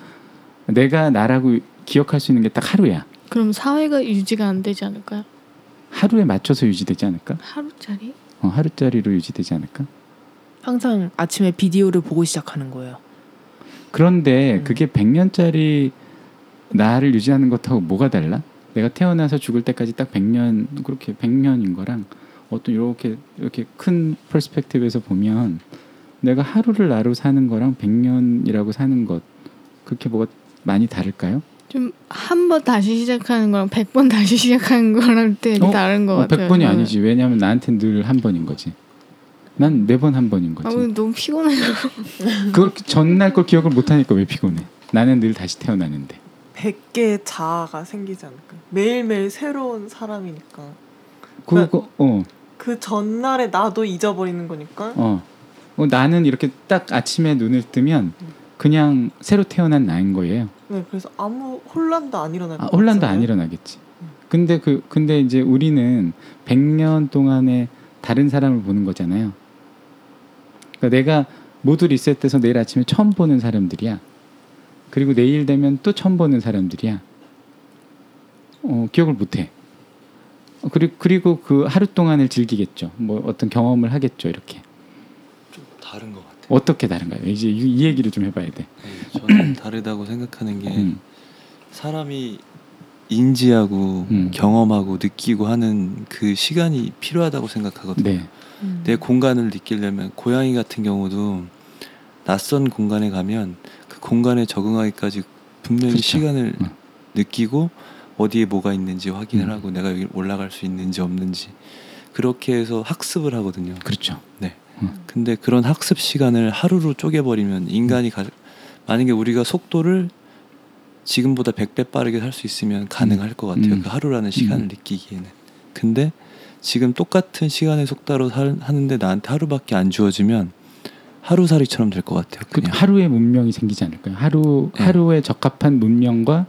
내가 나라고 기억할 수 있는 게 딱 하루야. 그럼 사회가 유지가 안 되지 않을까요? 하루에 맞춰서 유지되지 않을까? 하루짜리? 하루짜리로 유지되지 않을까? 항상 아침에 비디오를 보고 시작하는 거예요. 그런데 그게 100년짜리 나를 유지하는 것하고 뭐가 달라? 내가 태어나서 죽을 때까지 딱 100년, 그렇게 100년인 거랑 어떤 이렇게 큰 퍼스펙티브에서 보면 내가 하루를 나로 사는 거랑 100년이라고 사는 것, 그렇게 뭐가 많이 다를까요? 좀 한 번 다시 시작하는 거랑 100번 다시 시작하는 거랑 되게 다른 것 같아요. 100번이 저는. 아니지. 왜냐하면 나한테는 늘 한 번인 거지. 난 매번 한 번인 거지. 오늘 너무 피곤해. 그 전날 걸 기억을 못하니까 왜 피곤해? 나는 늘 다시 태어나는데. 100개의 자아가 생기지 않을까? 매일매일 새로운 사람이니까. 그 전날에 나도 잊어버리는 거니까. 나는 이렇게 딱 아침에 눈을 뜨면 그냥 새로 태어난 나인 거예요. 네, 그래서 아무 혼란도 안 일어날 거예요. 혼란도 안 일어나겠지. 근데 근데 이제 우리는 100년 동안에 다른 사람을 보는 거잖아요. 그러니까 내가 모두 리셋돼서 내일 아침에 처음 보는 사람들이야. 그리고 내일 되면 또 처음 보는 사람들이야. 기억을 못해. 그리고 그 하루 동안을 즐기겠죠. 뭐 어떤 경험을 하겠죠. 이렇게. 좀 다른 것 같아요. 어떻게 다른가요? 이제 이 얘기를 좀 해봐야 돼. 네, 저는 다르다고 생각하는 게 사람이 인지하고 경험하고 느끼고 하는 그 시간이 필요하다고 생각하거든요. 네. 내 공간을 느끼려면 고양이 같은 경우도 낯선 공간에 가면 그 공간에 적응하기까지 분명히 그렇죠. 시간을 느끼고 어디에 뭐가 있는지 확인을 하고 내가 여기 올라갈 수 있는지 없는지 그렇게 해서 학습을 하거든요. 그렇죠. 네. 근데 그런 학습 시간을 하루로 쪼개버리면 인간이 만약에 우리가 속도를 지금보다 100배 빠르게 살 수 있으면 가능할 것 같아요. 그 하루라는 시간을 느끼기에는. 근데 지금 똑같은 시간의 속도로 하는데 나한테 하루밖에 안 주어지면 하루살이처럼 될 것 같아요. 그냥. 그 하루의 문명이 생기지 않을까요? 하루에 적합한 문명과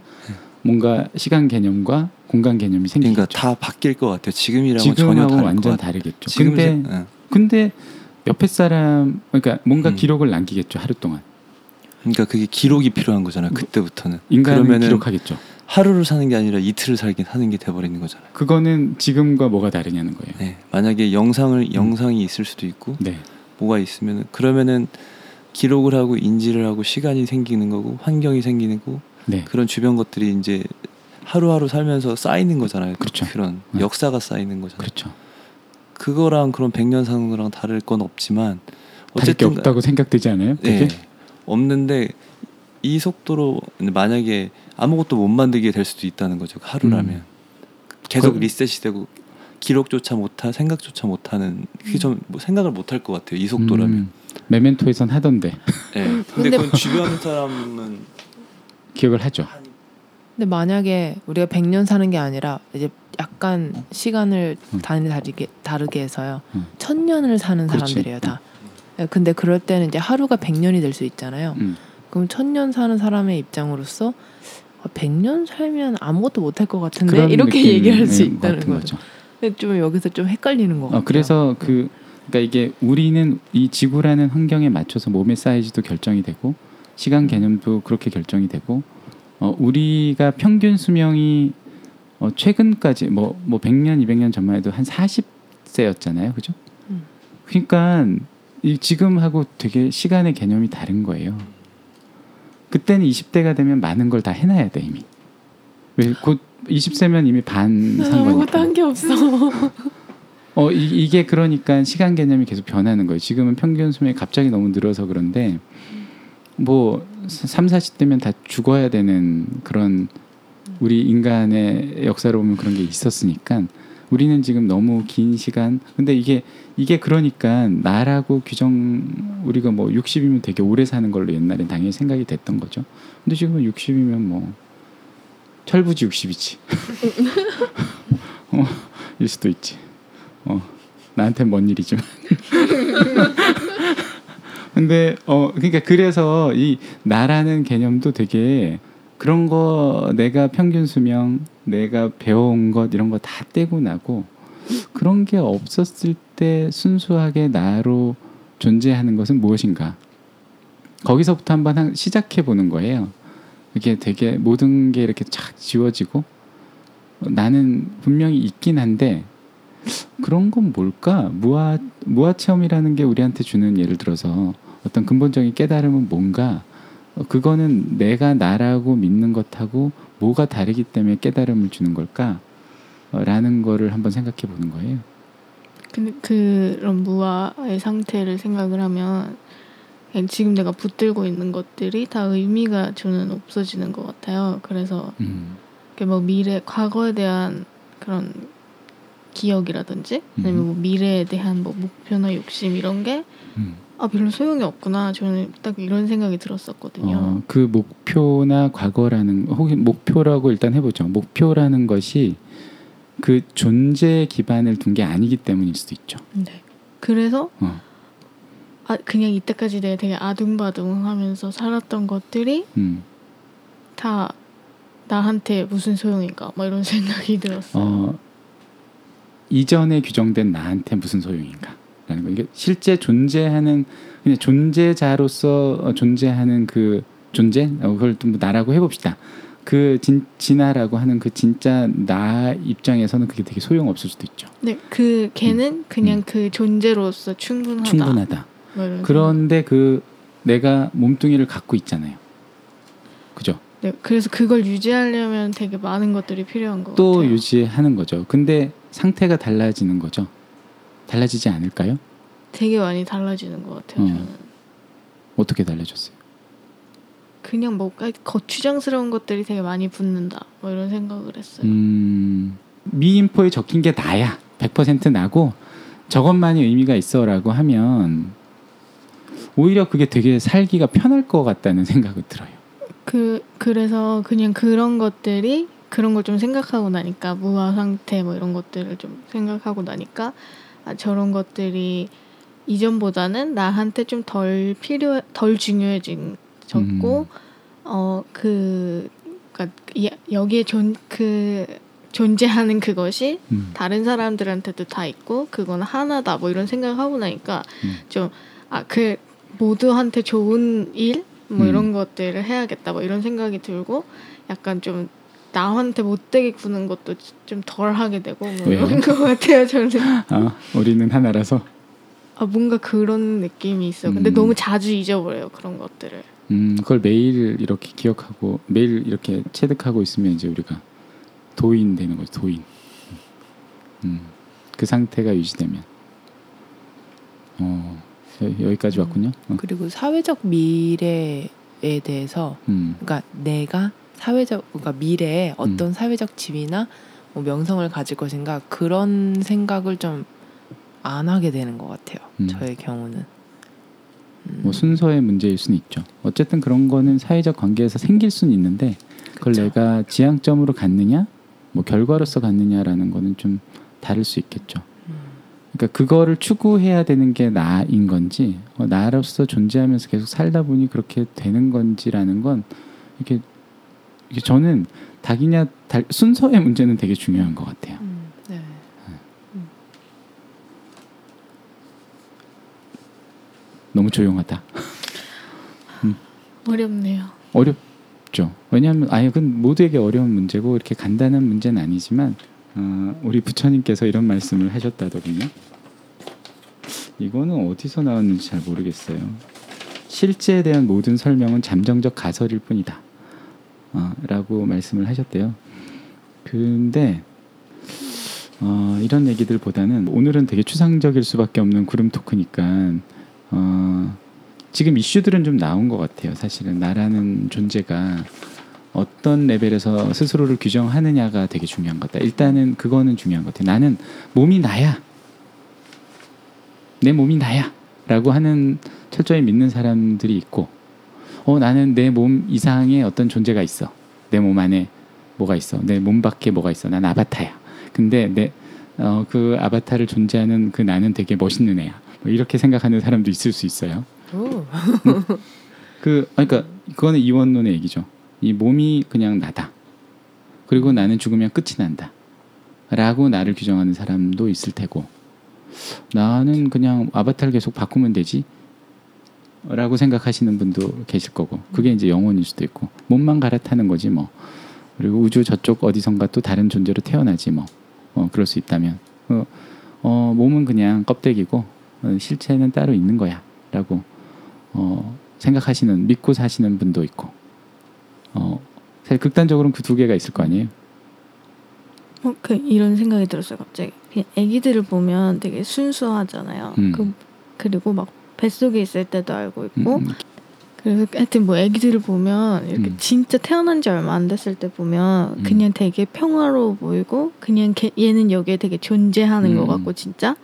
뭔가 시간 개념과 공간 개념이 생기겠죠. 그러니까 다 바뀔 것 같아요. 지금이랑은 전혀 다를 완전 것 다르겠죠. 근데 옆에 사람 그러니까 뭔가 기록을 남기겠죠. 하루 동안. 그러니까 그게 기록이 필요한 거잖아요. 그때부터는. 인간은 기록하겠죠. 하루를 사는 게 아니라 이틀을 살긴 하는 게 돼버리는 거잖아요. 그거는 지금과 뭐가 다르냐는 거예요. 네. 만약에 영상이 있을 수도 있고 네. 뭐가 있으면 그러면은 기록을 하고 인지를 하고 시간이 생기는 거고 환경이 생기는 거고 네. 그런 주변 것들이 이제 하루하루 살면서 쌓이는 거잖아요. 그렇죠. 그런 역사가 쌓이는 거잖아요. 그렇죠. 그거랑 그런 100년 사는 거랑 다를 건 없지만 어쨌든 다를 게 없다고 생각되지 않아요? 그게? 네. 없는데 이 속도로 만약에 아무것도 못 만들게 될 수도 있다는 거죠. 하루라면 계속 리셋이 되고 기록조차 못하 생각조차 못하는 그게 좀 생각을 못할 것 같아요. 이 속도라면 메멘토에선 하던데. 네. 근데 그건 주변 사람은 기억을 하죠. 근데 만약에 우리가 100년 사는 게 아니라 이제 약간 시간을 다르게 해서요 1000년을 사는 사람들이에요. 그렇지. 다. 근데 그럴 때는 이제 하루가 100년이 될 수 있잖아요. 그럼 1000년 사는 사람의 입장으로서 100년 살면 아무것도 못할 것 같은데 이렇게 얘기할 수 있다는 거죠. 근데 좀 여기서 좀 헷갈리는 것 같아요. 그래서 그러니까 이게 우리는 이 지구라는 환경에 맞춰서 몸의 사이즈도 결정이 되고 시간 개념도 그렇게 결정이 되고 우리가 평균 수명이 최근까지 뭐 100년 200년 전만 해도 한 40세였잖아요. 그죠? 그러니까 이 지금하고 되게 시간의 개념이 다른 거예요. 그때는 20대가 되면 많은 걸 다 해놔야 돼 이미. 왜 곧 20세면 이미 반 산 거니까. 아무것도 한 게 없어. 이게 그러니까 시간 개념이 계속 변하는 거예요. 지금은 평균 수명이 갑자기 너무 늘어서 그런데 뭐 3, 40대면 다 죽어야 되는 그런 우리 인간의 역사로 보면 그런 게 있었으니까 우리는 지금 너무 긴 시간 근데 이게 그러니까 나라고 규정 우리가 뭐 60이면 되게 오래 사는 걸로 옛날엔 당연히 생각이 됐던 거죠. 근데 지금은 60이면 뭐 철부지 60이지 일 수도 있지. 나한테는 먼 일이지만 근데 그러니까 그래서 이 나라는 개념도 되게 그런 거 내가 평균 수명, 내가 배워온 것 이런 거 다 떼고 나고 그런 게 없었을 때 순수하게 나로 존재하는 것은 무엇인가? 거기서부터 한번 시작해 보는 거예요. 이게 되게 모든 게 이렇게 착 지워지고 나는 분명히 있긴 한데 그런 건 뭘까? 무아 체험이라는 게 우리한테 주는 예를 들어서 어떤 근본적인 깨달음은 뭔가? 그거는 내가 나라고 믿는 것하고 뭐가 다르기 때문에 깨달음을 주는 걸까? 라는 거를 한번 생각해 보는 거예요. 근데 그런 무아의 상태를 생각을 하면 지금 내가 붙들고 있는 것들이 다 의미가 저는 없어지는 것 같아요. 그래서 뭐 미래, 과거에 대한 그런 기억이라든지 아니면 뭐 미래에 대한 뭐 목표나 욕심 이런 게 별로 소용이 없구나. 저는 딱 이런 생각이 들었었거든요. 그 목표나 과거라는 혹은 목표라고 일단 해보죠. 목표라는 것이 그 존재의 기반을 둔 게 아니기 때문일 수도 있죠. 네. 그래서 그냥 이때까지 내가 되게 아둥바둥하면서 살았던 것들이 다 나한테 무슨 소용인가 막 이런 생각이 들었어요. 이전에 규정된 나한테 무슨 소용인가 라는 거. 이게 실제 존재하는 그냥 존재자로서 존재하는 그 존재 그걸 또 나라고 해봅시다. 그 진아라고 하는 그 진짜 나 입장에서는 그게 되게 소용없을 수도 있죠. 네, 그 걔는 그냥 그 존재로서 충분하다. 그런데 그 내가 몸뚱이를 갖고 있잖아요. 그죠? 네, 그래서 그걸 유지하려면 되게 많은 것들이 필요한 거. 또 같아요. 유지하는 거죠. 근데 상태가 달라지는 거죠. 달라지지 않을까요? 되게 많이 달라지는 것 같아요. 저는. 어떻게 달라졌어요? 그냥 뭐 거추장스러운 것들이 되게 많이 붙는다 뭐 이런 생각을 했어요. 미인포에 적힌 게 나야 100% 나고 저것만이 의미가 있어라고 하면 오히려 그게 되게 살기가 편할 것 같다는 생각이 들어요. 그래서 그냥 그런 것들이 그런 걸 좀 생각하고 나니까 무아 상태 뭐 이런 것들을 좀 생각하고 나니까 저런 것들이 이전보다는 나한테 좀 덜 중요해졌고 그러니까 여기에 존재하는 그것이 다른 사람들한테도 다 있고 그건 하나다 뭐 이런 생각을 하고 나니까 좀 그 모두한테 좋은 일 뭐 이런 것들을 해야겠다 뭐 이런 생각이 들고 약간 좀 나한테 못되게 구는 것도 좀 덜하게 되고 뭐 이런 것 같아요. 저는 우리는 하나라서 뭔가 그런 느낌이 있어. 근데 너무 자주 잊어버려요 그런 것들을. 그걸 매일 이렇게 기억하고 매일 이렇게 체득하고 있으면 이제 우리가 도인 되는 거죠. 도인. 그 상태가 유지되면 여기까지 왔군요. 그리고 사회적 미래에 대해서 그러니까 내가 그러니까 미래에 어떤 사회적 지위나 뭐 명성을 가질 것인가 그런 생각을 좀 안 하게 되는 것 같아요. 저의 경우는. 뭐 순서의 문제일 수는 있죠. 어쨌든 그런 거는 사회적 관계에서 생길 수는 있는데 그걸 그쵸. 내가 지향점으로 갔느냐 뭐 결과로서 갔느냐라는 거는 좀 다를 수 있겠죠. 그러니까 그거를 추구해야 되는 게 나인 건지 나로서 존재하면서 계속 살다 보니 그렇게 되는 건지라는 건 이렇게 저는 닭이냐 순서의 문제는 되게 중요한 것 같아요. 네. 너무 조용하다. 어렵네요. 어렵죠. 왜냐하면 그건 모두에게 어려운 문제고 이렇게 간단한 문제는 아니지만 우리 부처님께서 이런 말씀을 하셨다더군요. 이거는 어디서 나왔는지 잘 모르겠어요. 실제에 대한 모든 설명은 잠정적 가설일 뿐이다. 라고 말씀을 하셨대요. 근데 이런 얘기들보다는 오늘은 되게 추상적일 수밖에 없는 구름 토크니까 지금 이슈들은 좀 나온 것 같아요. 사실은 나라는 존재가 어떤 레벨에서 스스로를 규정하느냐가 되게 중요한 것 같다. 일단은 그거는 중요한 것 같아요. 나는 몸이 나야. 내 몸이 나야. 라고 하는 철저히 믿는 사람들이 있고 나는 내 몸 이상의 어떤 존재가 있어. 내 몸 안에 뭐가 있어. 내 몸 밖에 뭐가 있어. 난 아바타야. 근데 그 아바타를 존재하는 그 나는 되게 멋있는 애야. 뭐 이렇게 생각하는 사람도 있을 수 있어요. 그러니까 그거는 이원론의 얘기죠. 이 몸이 그냥 나다. 그리고 나는 죽으면 끝이 난다. 라고 나를 규정하는 사람도 있을 테고 나는 그냥 아바타를 계속 바꾸면 되지? 라고 생각하시는 분도 계실 거고 그게 이제 영혼일 수도 있고 몸만 갈아타는 거지 뭐. 그리고 우주 저쪽 어디선가 또 다른 존재로 태어나지 뭐. 그럴 수 있다면 몸은 그냥 껍데기고 실체는 따로 있는 거야 라고 생각하시는 믿고 사시는 분도 있고 사실 극단적으로는 그 두 개가 있을 거 아니에요. 이런 생각이 들었어요. 갑자기 그냥 애기들을 보면 되게 순수하잖아요. 그리고 막 뱃속에 있을 때도 알고 있고 그래서 하여튼 뭐 애기들을 보면 이렇게 진짜 태어난 지 얼마 안 됐을 때 보면 그냥 되게 평화로워 보이고 그냥 얘는 여기에 되게 존재하는 것 같고 진짜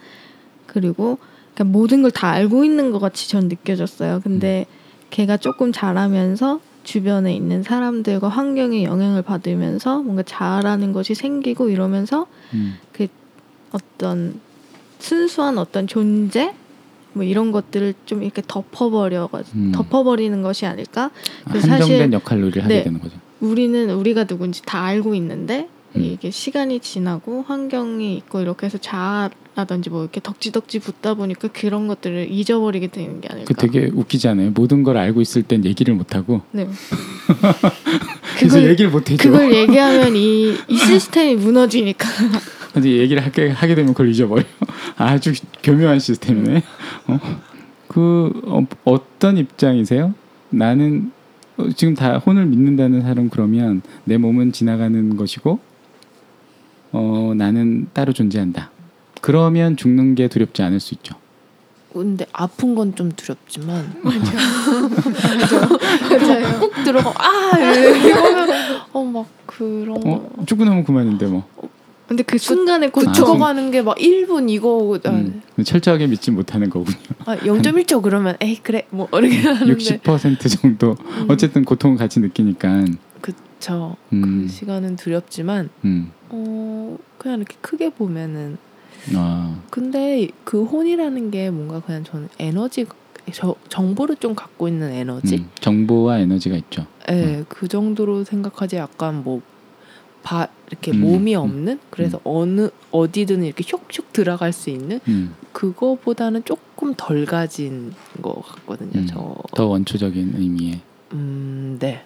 그리고 그러니까 모든 걸 다 알고 있는 것 같이 전 느껴졌어요. 근데 걔가 조금 자라면서 주변에 있는 사람들과 환경에 영향을 받으면서 뭔가 자아라는 것이 생기고 이러면서 그 어떤 순수한 어떤 존재 뭐 이런 것들을 좀 이렇게 덮어버리는 것이 아닐까? 한정된 사실, 역할로 일을 하게 되는 거죠. 우리는 우리가 누군지 다 알고 있는데 이게 시간이 지나고 환경이 있고 이렇게 해서 자아라든지 뭐 이렇게 덕지덕지 붙다 보니까 그런 것들을 잊어버리게 되는 게 아닐까. 그 되게 웃기지 않아요? 모든 걸 알고 있을 땐 얘기를 못 하고. 네. 그래서 얘기를 못 해줘. 그걸 얘기하면 이 시스템이 무너지니까. 근데 얘기를 하게 되면 그걸 잊어버려. 아주 교묘한 시스템이네. 어떤 입장이세요? 나는 지금 다 혼을 믿는다는 사람 그러면 내 몸은 지나가는 것이고 나는 따로 존재한다. 그러면 죽는 게 두렵지 않을 수 있죠. 근데 아픈 건 좀 두렵지만 맞아요. 꾹 들어가 이거는 막 그런 거 죽고 나면 그만인데 뭐. 근데 그 순간에 곧 죽어가는 게 막 1분 이거 철저하게 믿지 못하는 거군요. 0.1초 그러면 에이 그래 뭐 어떻게 하는데 60% 정도 어쨌든 고통을 같이 느끼니까 그쵸. 그 시간은 두렵지만 그냥 이렇게 크게 보면은 근데 그 혼이라는 게 뭔가 그냥 저는 에너지 정보를 좀 갖고 있는 에너지 정보와 에너지가 있죠. 네, 그 정도로 생각하지 약간 뭐 이렇게 몸이 없는 그래서 어디든 이렇게 슉슉 들어갈 수 있는 그거보다는 조금 덜 가진 것 같거든요. 더 원초적인 의미에. 네.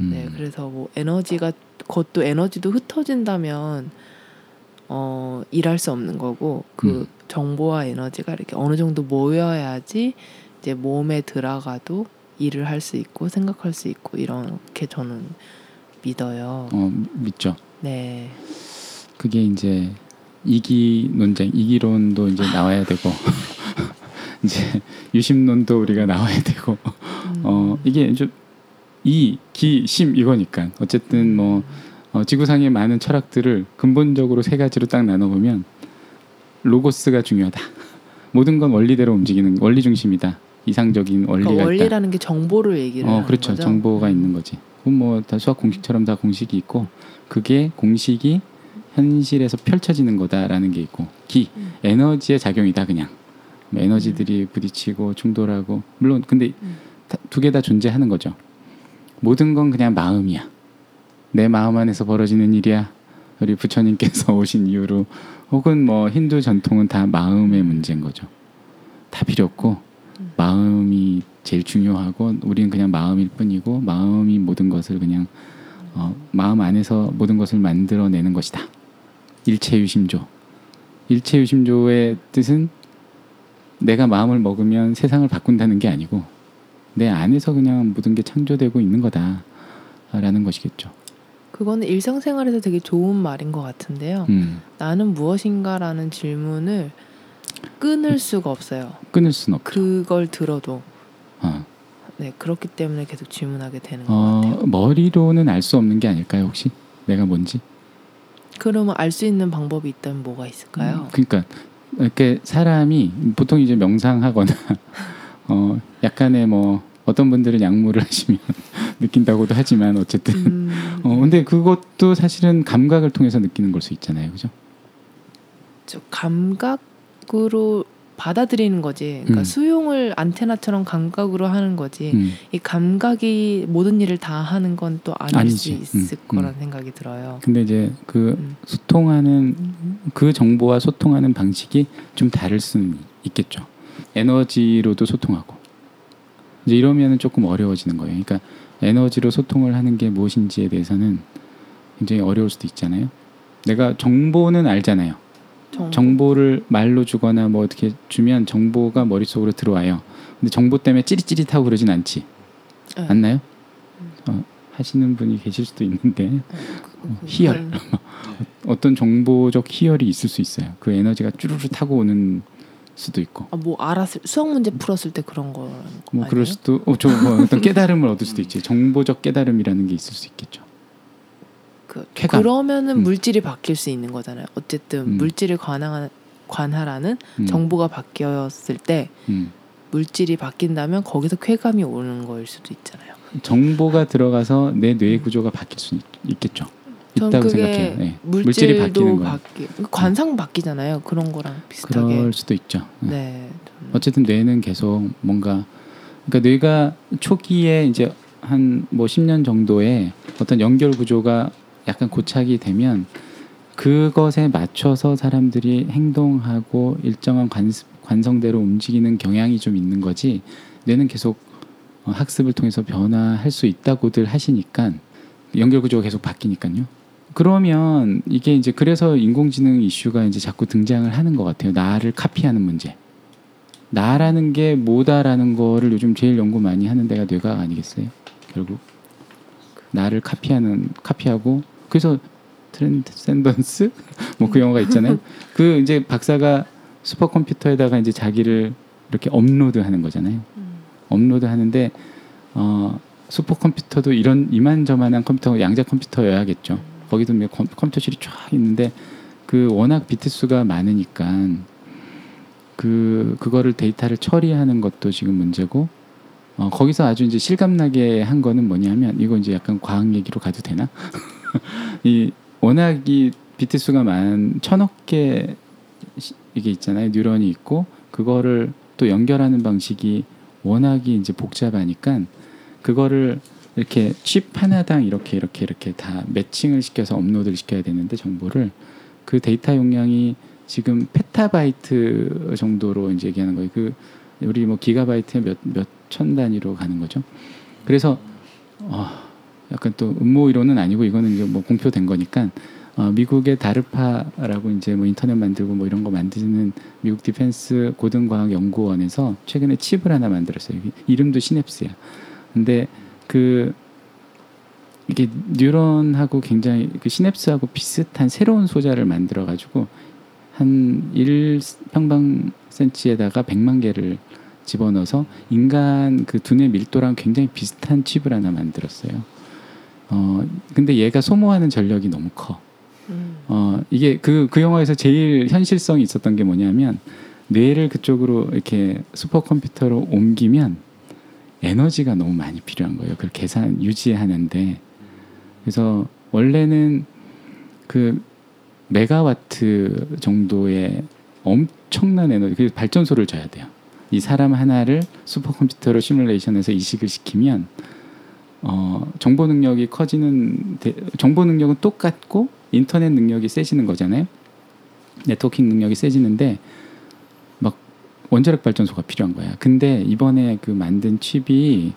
네, 그래서 뭐 에너지가 그것도 에너지도 흩어진다면 일할 수 없는 거고 그 정보와 에너지가 이렇게 어느 정도 모여야지 이제 몸에 들어가도 일을 할 수 있고 생각할 수 있고 이렇게 저는. 믿어요. 믿죠. 네. 그게 이제 이기론도 이제 나와야 되고 이제 유심론도 우리가 나와야 되고 이게 좀 이기심 이거니까 어쨌든 뭐 지구상의 많은 철학들을 근본적으로 세 가지로 딱 나눠보면 로고스가 중요하다. 모든 건 원리대로 움직이는 원리 중심이다. 이상적인 원리가 있다. 원리라는 게 정보를 얘기를 하는 그렇죠. 거죠? 정보가 있는 거지. 뭐 다 수학 공식처럼 다 공식이 있고 그게 공식이 현실에서 펼쳐지는 거다라는 게 있고 에너지의 작용이다 그냥 에너지들이 부딪히고 충돌하고 물론 근데 두 개 다 존재하는 거죠. 모든 건 그냥 마음이야. 내 마음 안에서 벌어지는 일이야. 우리 부처님께서 오신 이후로 혹은 뭐 힌두 전통은 다 마음의 문제인 거죠. 다 필요 없고 마음이 제일 중요하고 우리는 그냥 마음일 뿐이고 마음이 모든 것을 그냥 마음 안에서 모든 것을 만들어내는 것이다. 일체유심조. 일체유심조의 뜻은 내가 마음을 먹으면 세상을 바꾼다는 게 아니고 내 안에서 그냥 모든 게 창조되고 있는 거다라는 것이겠죠. 그거는 일상생활에서 되게 좋은 말인 것 같은데요. 나는 무엇인가라는 질문을 끊을 수가 없어요. 끊을 수는 없죠. 그걸 들어도. 아. 네, 그렇기 때문에 계속 질문하게 되는 것 같아요. 머리로는 알 수 없는 게 아닐까요, 혹시? 내가 뭔지? 그러면 알 수 있는 방법이 있다면 뭐가 있을까요? 그러니까 이렇게 사람이 보통 이제 명상하거나 약간의 뭐 어떤 분들은 약물을 하시면 느낀다고도 하지만 어쨌든 근데 그것도 사실은 감각을 통해서 느끼는 걸 수 있잖아요, 그죠? 저 감각으로 받아들이는 거지. 그러니까 수용을 안테나처럼 감각으로 하는 거지. 이 감각이 모든 일을 다 하는 건 또 아닐 수 있을 거란 생각이 들어요. 근데 이제 그 소통하는 그 정보와 소통하는 방식이 좀 다를 수는 있겠죠. 에너지로도 소통하고. 이제 이러면은 조금 어려워지는 거예요. 그러니까 에너지로 소통을 하는 게 무엇인지에 대해서는 굉장히 어려울 수도 있잖아요. 내가 정보는 알잖아요. 정보를 말로 주거나 뭐 어떻게 주면 정보가 머릿속으로 들어와요. 근데 정보 때문에 찌릿찌릿하고 그러진 않지. 네. 않나요? 하시는 분이 계실 수도 있는데 희열. 어떤 정보적 희열이 있을 수 있어요. 그 에너지가 쭈르르 타고 오는 수도 있고. 아, 뭐 알았을 수학 문제 풀었을 때 그런 거. 뭐 그럴 수도. 어떤 깨달음을 얻을 수도 있지. 정보적 깨달음이라는 게 있을 수 있겠죠. 그러면은 물질이 바뀔 수 있는 거잖아요. 어쨌든 물질을 관하라는 정보가 바뀌었을 때 물질이 바뀐다면 거기서 쾌감이 오는 거일 수도 있잖아요. 정보가 들어가서 내 뇌의 구조가 바뀔 수 있겠죠. 있다고 생각해요. 네. 물질이 바뀌는 거예요. 관상 바뀌잖아요. 그런 거랑 비슷하게. 그럴 수도 있죠. 네. 어쨌든 뇌는 계속 뭔가 그러니까 뇌가 초기에 이제 한 뭐 10년 정도의 어떤 연결 구조가 약간 고착이 되면 그것에 맞춰서 사람들이 행동하고 일정한 관성대로 움직이는 경향이 좀 있는 거지 뇌는 계속 학습을 통해서 변화할 수 있다고들 하시니까 연결구조가 계속 바뀌니까요. 그러면 이게 이제 그래서 인공지능 이슈가 이제 자꾸 등장을 하는 것 같아요. 나를 카피하는 문제. 나라는 게 뭐다라는 거를 요즘 제일 연구 많이 하는 데가 뇌가 아니겠어요? 결국. 나를 카피하고 그래서 트랜센던스 뭐 그 영화가 있잖아요. 그 이제 박사가 슈퍼컴퓨터에다가 이제 자기를 이렇게 업로드하는 거잖아요. 업로드하는데 슈퍼컴퓨터도 이런 이만저만한 컴퓨터 양자 컴퓨터여야겠죠. 거기도 컴퓨터실이 쫙 있는데 그 워낙 비트 수가 많으니까 그거를 데이터를 처리하는 것도 지금 문제고. 거기서 아주 이제 실감나게 한 거는 뭐냐면 이거 이제 약간 과학 얘기로 가도 되나? 워낙 이 비트 수가 1000억 개 이게 있잖아요. 뉴런이 있고 그거를 또 연결하는 방식이 워낙이 이제 복잡하니까 그거를 이렇게 칩 하나당 이렇게 다 매칭을 시켜서 업로드를 시켜야 되는데 정보를 그 데이터 용량이 지금 페타바이트 정도로 이제 얘기하는 거예요. 그 우리 뭐 기가바이트에 몇 천 단위로 가는 거죠. 그래서 약간 또 음모이론은 아니고 이거는 이제 뭐 공표된 거니까 미국의 다르파라고 이제 뭐 인터넷 만들고 뭐 이런 거 만드는 미국 디펜스 고등과학연구원에서 최근에 칩을 하나 만들었어요. 이름도 시냅스야. 근데 그 이게 뉴런하고 굉장히 그 시냅스하고 비슷한 새로운 소자를 만들어 가지고 한 1평방센치에다가 100만 개를 집어넣어서 인간 그 두뇌 밀도랑 굉장히 비슷한 칩을 하나 만들었어요. 근데 얘가 소모하는 전력이 너무 커. 이게 그 영화에서 제일 현실성이 있었던 게 뭐냐면 뇌를 그쪽으로 이렇게 슈퍼컴퓨터로 옮기면 에너지가 너무 많이 필요한 거예요. 그걸 계산 유지하는데 그래서 원래는 그 메가와트 정도의 엄청난 에너지, 그 발전소를 줘야 돼요. 이 사람 하나를 슈퍼컴퓨터로 시뮬레이션해서 이식을 시키면 정보 능력이 커지는 정보 능력은 똑같고 인터넷 능력이 세지는 거잖아요. 네트워킹 능력이 세지는데 막 원자력 발전소가 필요한 거야. 근데 이번에 그 만든 칩이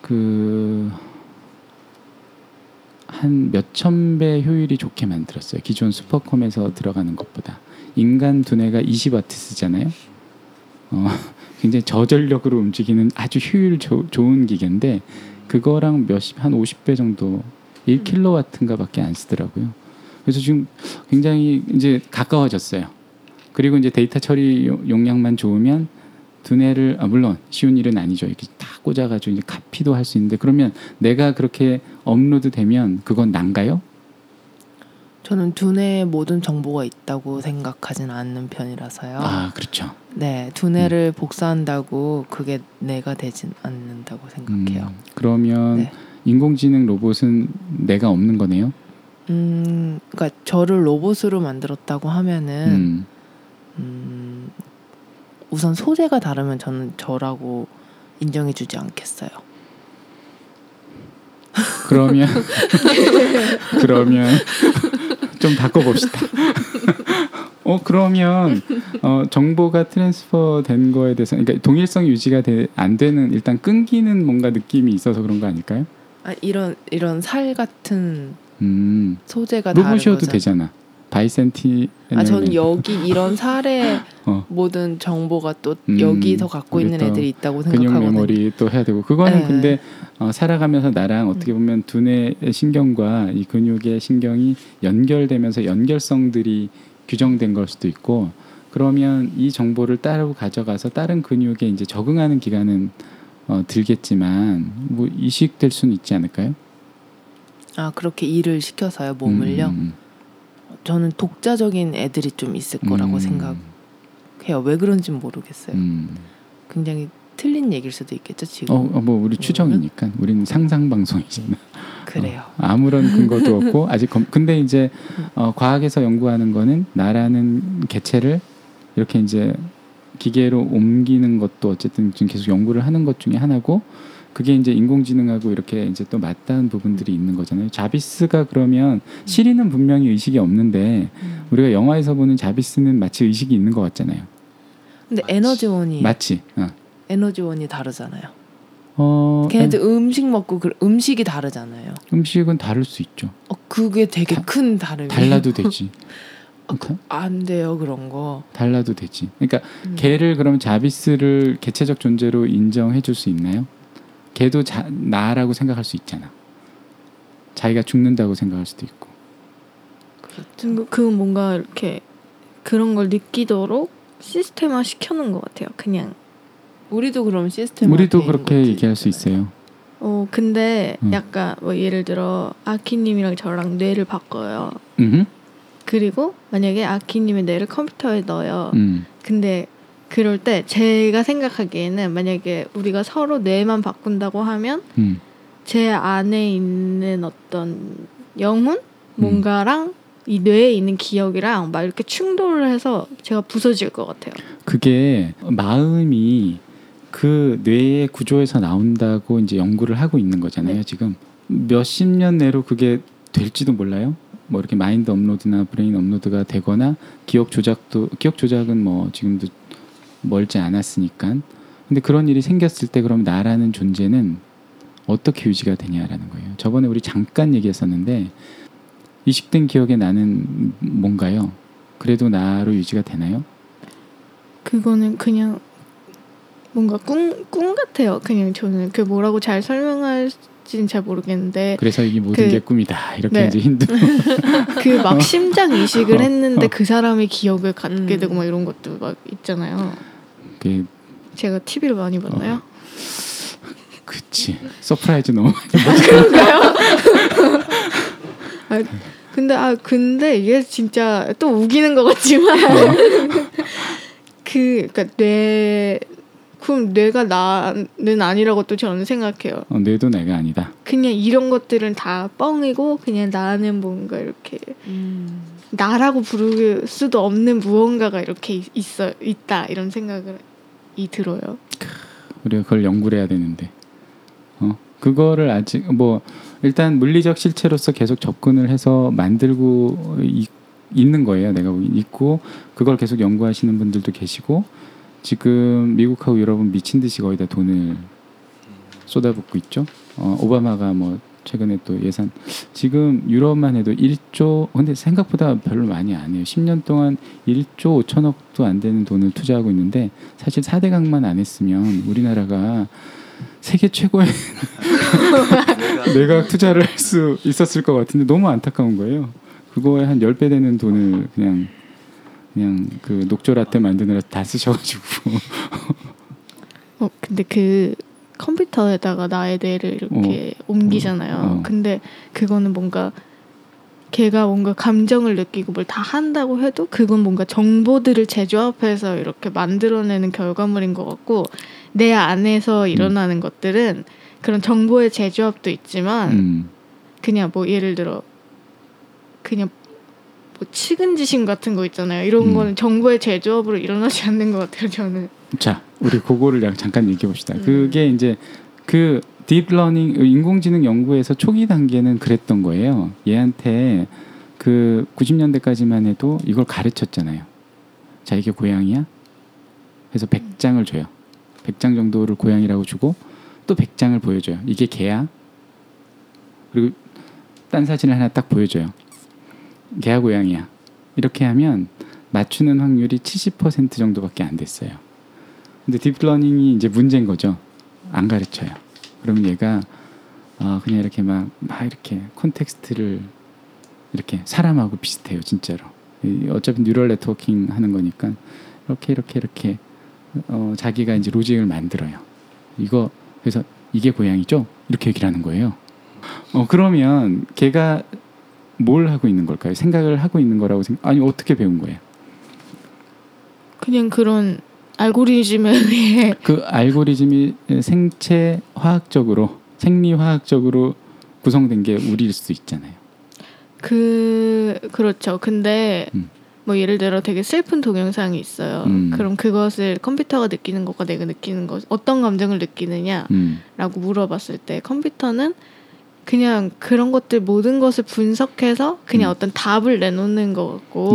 그 한 몇천 배 효율이 좋게 만들었어요. 기존 슈퍼컴에서 들어가는 것보다. 인간 두뇌가 20W 쓰잖아요. 굉장히 저전력으로 움직이는 아주 효율 좋은 기계인데 그거랑 한 50배 정도 1킬로와트인가밖에 안 쓰더라고요. 그래서 지금 굉장히 이제 가까워졌어요. 그리고 이제 데이터 처리 용량만 좋으면 두뇌를 물론 쉬운 일은 아니죠. 이렇게 다 꽂아가지고 이제 카피도 할 수 있는데 그러면 내가 그렇게 업로드되면 그건 난가요? 저는 두뇌에 모든 정보가 있다고 생각하진 않는 편이라서요. 아, 그렇죠. 네, 두뇌를 복사한다고 그게 내가 되진 않는다고 생각해요. 그러면 네. 인공지능 로봇은 내가 없는 거네요? 그러니까 저를 로봇으로 만들었다고 하면은 우선 소재가 다르면 저는 저라고 인정해주지 않겠어요. 그러면 좀 바꿔봅시다. 그러면 정보가 트랜스퍼된 거에 대해서, 그러니까 동일성 유지가 안 되는, 일단 끊기는 뭔가 느낌이 있어서 그런 거 아닐까요? 아, 이런 살 같은 소재가 다른 거죠. 로봇이어도 되잖아. 바이센티. 아, 저는 여기 이런 살의 모든 정보가 또 여기서 갖고 있는 애들이 있다고 생각하거든요. 근육 메모리 또 해야 되고 그거는 네. 근데 살아가면서 나랑 어떻게 보면 두뇌의 신경과 이 근육의 신경이 연결되면서 연결성들이 규정된 걸 수도 있고, 그러면 이 정보를 따로 가져가서 다른 근육에 이제 적응하는 기간은 들겠지만 뭐 이식될 수는 있지 않을까요? 아, 그렇게 일을 시켜서요, 몸을요? 저는 독자적인 애들이 좀 있을 거라고 생각해요. 왜 그런지 모르겠어요. 굉장히 틀린 얘기일 수도 있겠죠, 지금. 뭐 우리 추정이니까. 우리는 상상 방송이잖아. 그래요. 아무런 근거도 없고 아직 근데 이제 과학에서 연구하는 거는 나라는 개체를 이렇게 이제 기계로 옮기는 것도 어쨌든 지금 계속 연구를 하는 것 중에 하나고, 그게 이제 인공지능하고 이렇게 이제 또 맞닿은 부분들이 있는 거잖아요. 자비스가 그러면 시리는 분명히 의식이 없는데 우리가 영화에서 보는 자비스는 마치 의식이 있는 것 같잖아요. 근데 마치. 에너지원이 에너지원이 다르잖아요. 걔네들 음식 먹고 음식이 다르잖아요. 음식은 다를 수 있죠. 그게 되게 큰 다름이에요. 달라도 되지. 안 돼요, 그런 거. 달라도 되지. 그러니까 걔를 그럼 자비스를 개체적 존재로 인정해 줄 수 있나요? 걔도 나라고 생각할 수 있잖아. 자기가 죽는다고 생각할 수도 있고. 그렇죠. 그 뭔가 이렇게 그런 걸 느끼도록 시스템화 시켜놓은 것 같아요. 그냥 우리도 그럼 시스템화. 우리도 그렇게 얘기할 수 있어요. 근데 약간 뭐 예를 들어 아키님이랑 저랑 뇌를 바꿔요. 그리고 만약에 아키님의 뇌를 컴퓨터에 넣어요. 근데 그럴 때 제가 생각하기에는 만약에 우리가 서로 뇌만 바꾼다고 하면 제 안에 있는 어떤 영혼? 뭔가랑 이 뇌에 있는 기억이랑 막 이렇게 충돌을 해서 제가 부서질 것 같아요. 그게 마음이 그 뇌의 구조에서 나온다고 이제 연구를 하고 있는 거잖아요. 네. 지금 몇십 년 내로 그게 될지도 몰라요. 뭐 이렇게 마인드 업로드나 브레인 업로드가 되거나 기억 조작은 뭐 지금도 멀지 않았으니까. 근데 그런 일이 생겼을 때 그럼 나라는 존재는 어떻게 유지가 되냐라는 거예요. 저번에 우리 잠깐 얘기했었는데 이식된 기억의 나는 뭔가요? 그래도 나로 유지가 되나요? 그거는 그냥 뭔가 꿈 같아요. 그냥 저는 그 뭐라고 잘 설명할지는 잘 모르겠는데, 그래서 이게 모든 게 꿈이다 이렇게 네. 이제 힌두 그 막 심장 이식을 했는데 그 사람의 기억을 갖게 되고 막 이런 것도 막 있잖아요. 제가 TV를 많이 봤나요? 그치. 서프라이즈 너무 많이. 그런가요? 근데 이게 진짜 또 우기는 것 같지만 그러니까 그럼 뇌가 나는 아니라고 또 저는 생각해요. 뇌도 내가 아니다. 그냥 이런 것들은 다 뻥이고 그냥 나는 뭔가 이렇게 나라고 부를 수도 없는 무언가가 이렇게 있다 이런 생각을 들어요. 우리가 그걸 연구를 해야 되는데 그거를 아직 뭐 일단 물리적 실체로서 계속 접근을 해서 만들고 있는 거예요. 내가 있고 그걸 계속 연구하시는 분들도 계시고, 지금 미국하고 유럽은 미친 듯이 거의 다 돈을 쏟아붓고 있죠. 오바마가 뭐 최근에 또 예산, 지금 유럽만 해도 1조, 근데 생각보다 별로 많이 안 해요. 10년 동안 1조 5천억도 안 되는 돈을 투자하고 있는데, 사실 4대강만 안 했으면 우리나라가 세계 최고의 내가 투자를 할 수 있었을 것 같은데 너무 안타까운 거예요. 그거에 한 10배 되는 돈을 그냥 그 녹조라떼 만드느라 다 쓰셔가지고. 근데 그 컴퓨터에다가 나의 뇌를 이렇게 옮기잖아요. 근데 그거는 뭔가 걔가 뭔가 감정을 느끼고 뭘 다 한다고 해도 그건 뭔가 정보들을 재조합해서 이렇게 만들어내는 결과물인 것 같고, 내 안에서 일어나는 것들은 그런 정보의 재조합도 있지만 그냥 뭐 예를 들어 그냥 뭐 측은지심 같은 거 있잖아요. 이런 거는 정보의 재조합으로 일어나지 않는 것 같아요, 저는. 자, 우리 그거를 잠깐 얘기해 봅시다. 그게 이제 그 딥러닝, 인공지능 연구에서 초기 단계는 그랬던 거예요. 얘한테 그 90년대까지만 해도 이걸 가르쳤잖아요. 자, 이게 고양이야? 그래서 100장을 줘요. 100장 정도를 고양이라고 주고 또 100장을 보여줘요. 이게 개야? 그리고 딴 사진을 하나 딱 보여줘요. 개야 고양이야. 이렇게 하면 맞추는 확률이 70% 정도밖에 안 됐어요. 근데 딥러닝이 이제 문제인 거죠. 안 가르쳐요. 그러면 얘가 그냥 이렇게 막 이렇게 콘텍스트를 이렇게 사람하고 비슷해요, 진짜로. 어차피 뉴럴 네트워킹 하는 거니까 이렇게 자기가 이제 로직을 만들어요. 이거 그래서 이게 고양이죠? 이렇게 얘기를 하는 거예요. 그러면 걔가 뭘 하고 있는 걸까요? 생각을 하고 있는 거라고 아니 어떻게 배운 거예요? 그냥 그런 알고리즘에 의해 그 알고리즘이 생체 화학적으로 생리화학적으로 구성된 게 우리일 수 있잖아요. 그렇죠. 근데 뭐 예를 들어 되게 슬픈 동영상이 있어요. 그럼 그것을 컴퓨터가 느끼는 것과 내가 느끼는 것 어떤 감정을 느끼느냐라고 물어봤을 때 컴퓨터는 그냥 그런 것들 모든 것을 분석해서 그냥 어떤 답을 내놓는 것 같고,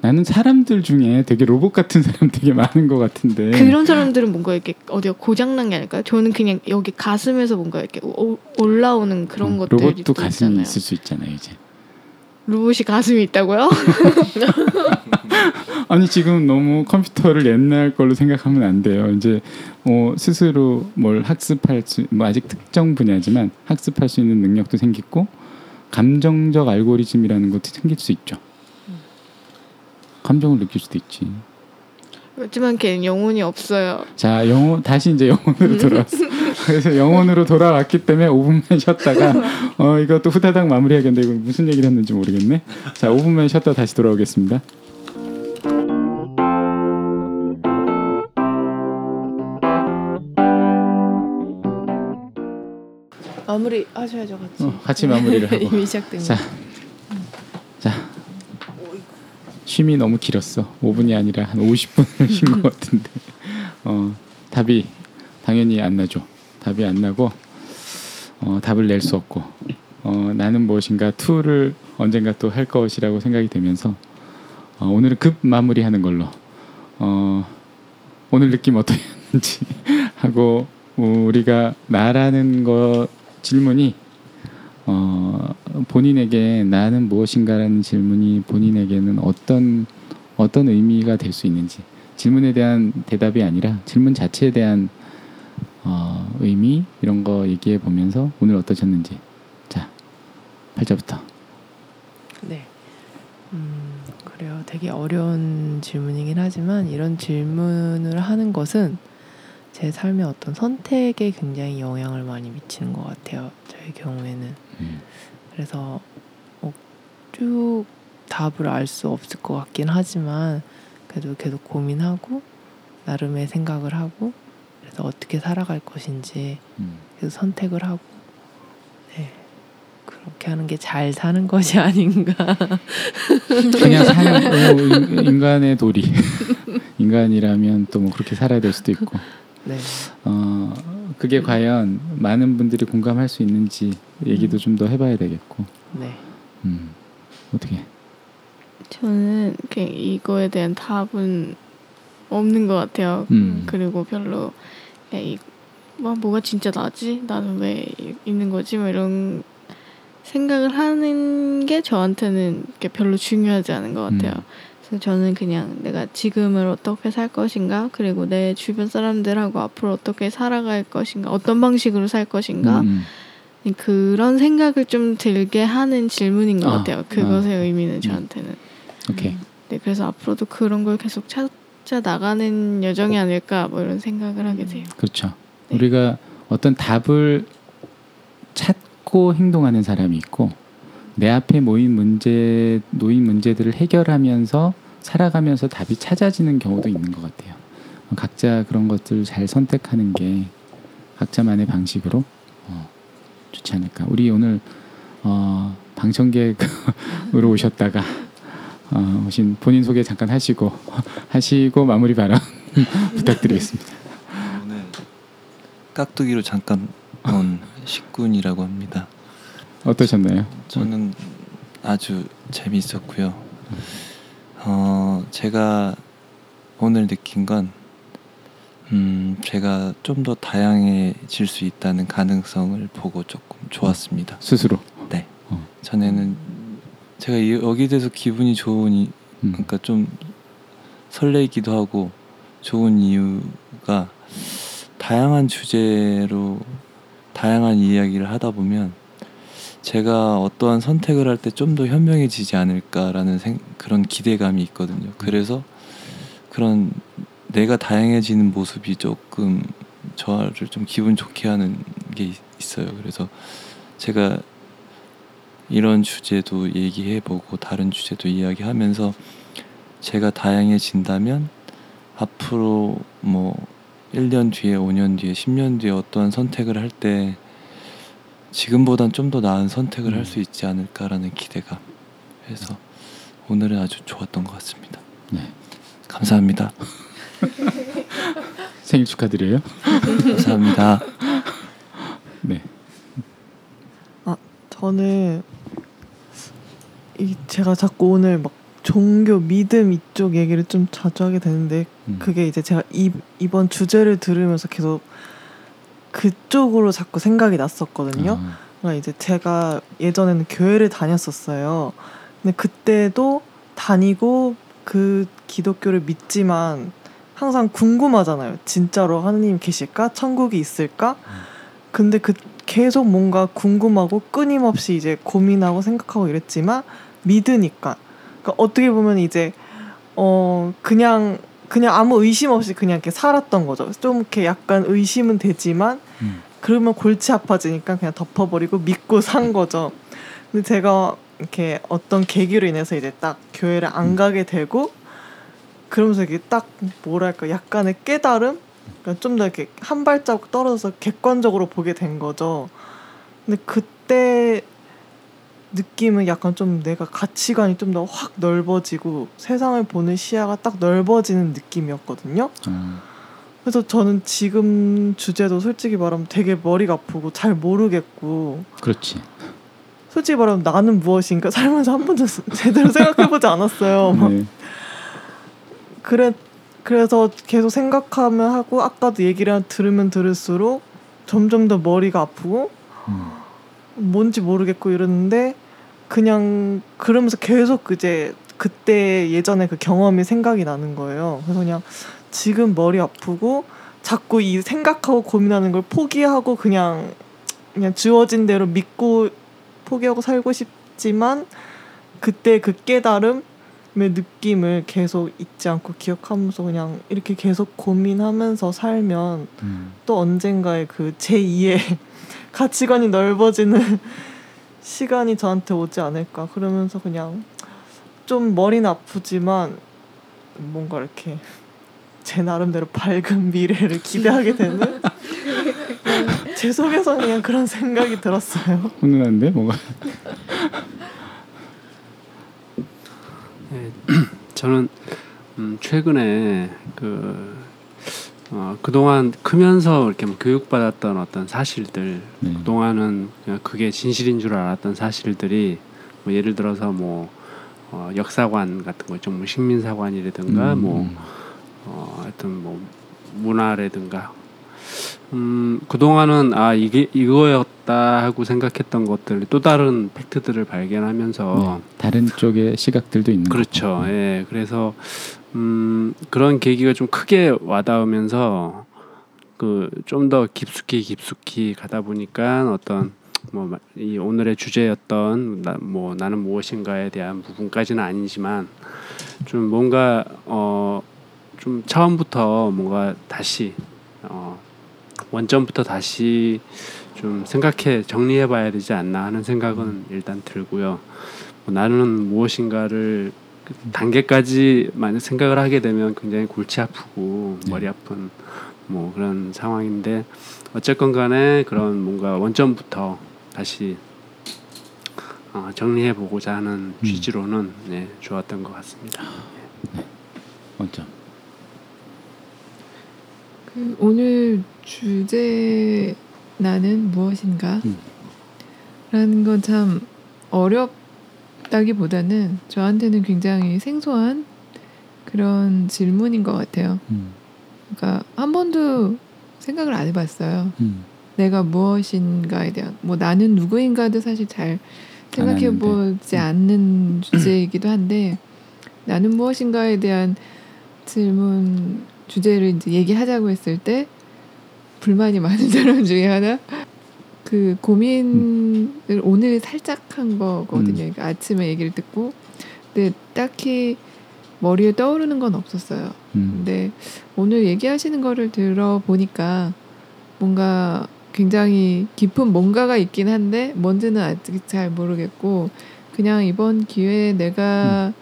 나는 사람들 중에 되게 로봇 같은 사람 되게 많은 것 같은데 그런 사람들은 뭔가 이렇게 어디가 고장난 게 아닐까요? 저는 그냥 여기 가슴에서 뭔가 이렇게 올라오는 그런 것들이 로봇도 있잖아요. 가슴이 있을 수 있잖아요. 이제 로봇이 가슴이 있다고요? 아니 지금 너무 컴퓨터를 옛날 걸로 생각하면 안 돼요. 이제 스스로 뭘 학습할 수, 뭐 아직 특정 분야지만 학습할 수 있는 능력도 생기고 감정적 알고리즘이라는 것도 생길 수 있죠. 감정을 느낄 수도 있지. 그렇지만 걔는 영혼이 없어요. 자, 다시 이제 영혼으로 돌아왔어. 그래서 영혼으로 돌아왔기 때문에 5분만 쉬었다가 이것도 후다닥 마무리하겠는데 이거 무슨 얘기를 했는지 모르겠네. 자, 5분만 쉬었다 다시 돌아오겠습니다. 마무리 하셔야죠, 같이. 같이 마무리를 하고. 이미 시작된 거. 자. 쉼이 너무 길었어. 5분이 아니라 한 50분을 쉰 것 같은데 답이 당연히 안 나죠. 답이 안 나고 답을 낼 수 없고 나는 무엇인가 2를 언젠가 또 할 것이라고 생각이 되면서 오늘은 급 마무리하는 걸로 오늘 느낌 어떠셨는지 하고 우리가 나라는 거 질문이 본인에게 나는 무엇인가라는 질문이 본인에게는 어떤 의미가 될 수 있는지 질문에 대한 대답이 아니라 질문 자체에 대한 의미 이런 거 얘기해 보면서 오늘 어떠셨는지. 자, 팔자부터. 네. 그래요. 되게 어려운 질문이긴 하지만 이런 질문을 하는 것은 제 삶의 어떤 선택에 굉장히 영향을 많이 미치는 것 같아요. 저의 경우에는. 그래서 쭉 답을 알 수 없을 것 같긴 하지만 그래도 계속 고민하고 나름의 생각을 하고 그래서 어떻게 살아갈 것인지 계속 선택을 하고 네 그렇게 하는 게 잘 사는 것이 아닌가. 그냥 사는 인간의 도리. 인간이라면 또 뭐 그렇게 살아야 될 수도 있고. 네. 그게 과연 많은 분들이 공감할 수 있는지 얘기도 좀 더 해봐야 되겠고. 네. 어떻게? 저는 그냥 이거에 대한 답은 없는 것 같아요. 그리고 별로 뭐가 진짜 나지? 나는 왜 있는 거지? 뭐 이런 생각을 하는 게 저한테는 별로 중요하지 않은 것 같아요. 그래서 저는 그냥 내가 지금을 어떻게 살 것인가 그리고 내 주변 사람들하고 앞으로 어떻게 살아갈 것인가 어떤 방식으로 살 것인가 그런 생각을 좀 들게 하는 질문인 것 같아요. 그것의 의미는 저한테는. 오케이. 네, 그래서 앞으로도 그런 걸 계속 찾아 나가는 여정이 아닐까 뭐 이런 생각을 하게 돼요. 그렇죠. 네. 우리가 어떤 답을 찾고 행동하는 사람이 있고 내 앞에 놓인 문제들을 해결하면서 살아가면서 답이 찾아지는 경우도 있는 것 같아요. 각자 그런 것들을 잘 선택하는 게 각자만의 방식으로 좋지 않을까. 우리 오늘 방청객으로 오셨다가 오신 본인 소개 잠깐 하시고 마무리 발언 부탁드리겠습니다. 오늘 깍두기로 잠깐 온 식군이라고 합니다. 어떠셨나요? 저는 아주 재미있었고요. 제가 오늘 느낀 건 제가 좀 더 다양해질 수 있다는 가능성을 보고 조금 좋았습니다. 스스로? 네. 전에는 제가 여기 돼서 기분이 좋으니 그러니까 좀 설레기도 하고 좋은 이유가 다양한 주제로 다양한 이야기를 하다 보면 제가 어떠한 선택을 할 때 좀 더 현명해지지 않을까라는 그런 기대감이 있거든요. 그래서 그런 내가 다양해지는 모습이 조금 저를 좀 기분 좋게 하는 게 있어요. 그래서 제가 이런 주제도 얘기해보고 다른 주제도 이야기하면서 제가 다양해진다면 앞으로 뭐 1년 뒤에, 5년 뒤에, 10년 뒤에 어떠한 선택을 할 때 지금보단 좀 더 나은 선택을 할 수 있지 않을까라는 기대감. 그래서 오늘은 아주 좋았던 것 같습니다. 네, 감사합니다. 생일 축하드려요. 감사합니다. 네. 저는 제가 자꾸 오늘 막 종교 믿음 이쪽 얘기를 좀 자주 하게 되는데 그게 이제 제가 이번 주제를 들으면서 계속 그쪽으로 자꾸 생각이 났었거든요. 그러니까 이제 제가 예전에는 교회를 다녔었어요. 근데 그때도 다니고 그 기독교를 믿지만 항상 궁금하잖아요. 진짜로 하느님 계실까? 천국이 있을까? 근데 계속 뭔가 궁금하고 끊임없이 이제 고민하고 생각하고 이랬지만 믿으니까. 그러니까 어떻게 보면 이제 그냥 아무 의심 없이 그냥 이렇게 살았던 거죠. 좀 이렇게 약간 의심은 되지만 그러면 골치 아파지니까 그냥 덮어버리고 믿고 산 거죠. 근데 제가 이렇게 어떤 계기로 인해서 이제 딱 교회를 안 가게 되고 그러면서 이게 딱 뭐랄까 약간의 깨달음? 그러니까 좀 더 이렇게 한 발자국 떨어져서 객관적으로 보게 된 거죠. 근데 그때 느낌은 약간 좀 내가 가치관이 좀 더 확 넓어지고 세상을 보는 시야가 딱 넓어지는 느낌이었거든요. 그래서 저는 지금 주제도 솔직히 말하면 되게 머리가 아프고 잘 모르겠고. 그렇지. 솔직히 말하면 나는 무엇인가 살면서 한 번도 제대로 생각해보지 않았어요. 네. 그래서 계속 생각하면 하고 아까도 얘기를 들으면 들을수록 점점 더 머리가 아프고 뭔지 모르겠고 이러는데 그냥 그러면서 계속 이제 그때 예전에 그 경험이 생각이 나는 거예요. 그래서 그냥 지금 머리 아프고 자꾸 이 생각하고 고민하는 걸 포기하고 그냥 주어진 대로 믿고 포기하고 살고 싶지만 그때 그 깨달음 느낌을 계속 잊지 않고 기억하면서 그냥 이렇게 계속 고민하면서 살면 또 언젠가의 그 제2의 가치관이 넓어지는 시간이 저한테 오지 않을까. 그러면서 그냥 좀 머리는 아프지만 뭔가 이렇게 제 나름대로 밝은 미래를 기대하게 되는 제 속에서 그냥 그런 생각이 들었어요. 훈훈한데 뭔가. 네, 저는 최근에 그동안 크면서 이렇게 뭐 교육받았던 어떤 사실들, 그동안은 그냥 그게 진실인 줄 알았던 사실들이 뭐 예를 들어서 뭐 역사관 같은 거 있죠, 뭐 식민사관이라든가 하여튼 뭐 문화라든가 그동안은 이게 이거였다 하고 생각했던 것들 또 다른 팩트들을 발견하면서 다른 쪽의 시각들도 있는 그렇죠. 예. 그래서 그런 계기가 좀 크게 와닿으면서 좀 더 깊숙이 가다 보니까 어떤 이 오늘의 주제였던 뭐 나는 무엇인가에 대한 부분까지는 아니지만 좀 뭔가 좀 처음부터 뭔가 다시 원점부터 다시 좀 생각해 정리해봐야 되지 않나 하는 생각은 일단 들고요. 뭐 나는 무엇인가를 단계까지 만약 생각을 하게 되면 굉장히 골치 아프고 머리 아픈 뭐 그런 상황인데 어쨌건 간에 그런 뭔가 원점부터 다시 정리해보고자 하는 취지로는 네, 좋았던 것 같습니다. 네. 원점. 그 오늘 주제 나는 무엇인가? 라는 건 참 어렵다기보다는 저한테는 굉장히 생소한 그런 질문인 것 같아요. 그러니까 한 번도 생각을 안 해봤어요. 내가 무엇인가에 대한 뭐 나는 누구인가도 사실 잘 생각해보지 않는 주제이기도 한데 나는 무엇인가에 대한 질문 주제를 이제 얘기하자고 했을 때 불만이 많은 사람 중에 하나 그 고민을 오늘 살짝 한 거거든요. 그러니까 아침에 얘기를 듣고 근데 딱히 머리에 떠오르는 건 없었어요. 근데 오늘 얘기하시는 거를 들어보니까 뭔가 굉장히 깊은 뭔가가 있긴 한데 뭔지는 아직 잘 모르겠고 그냥 이번 기회에 내가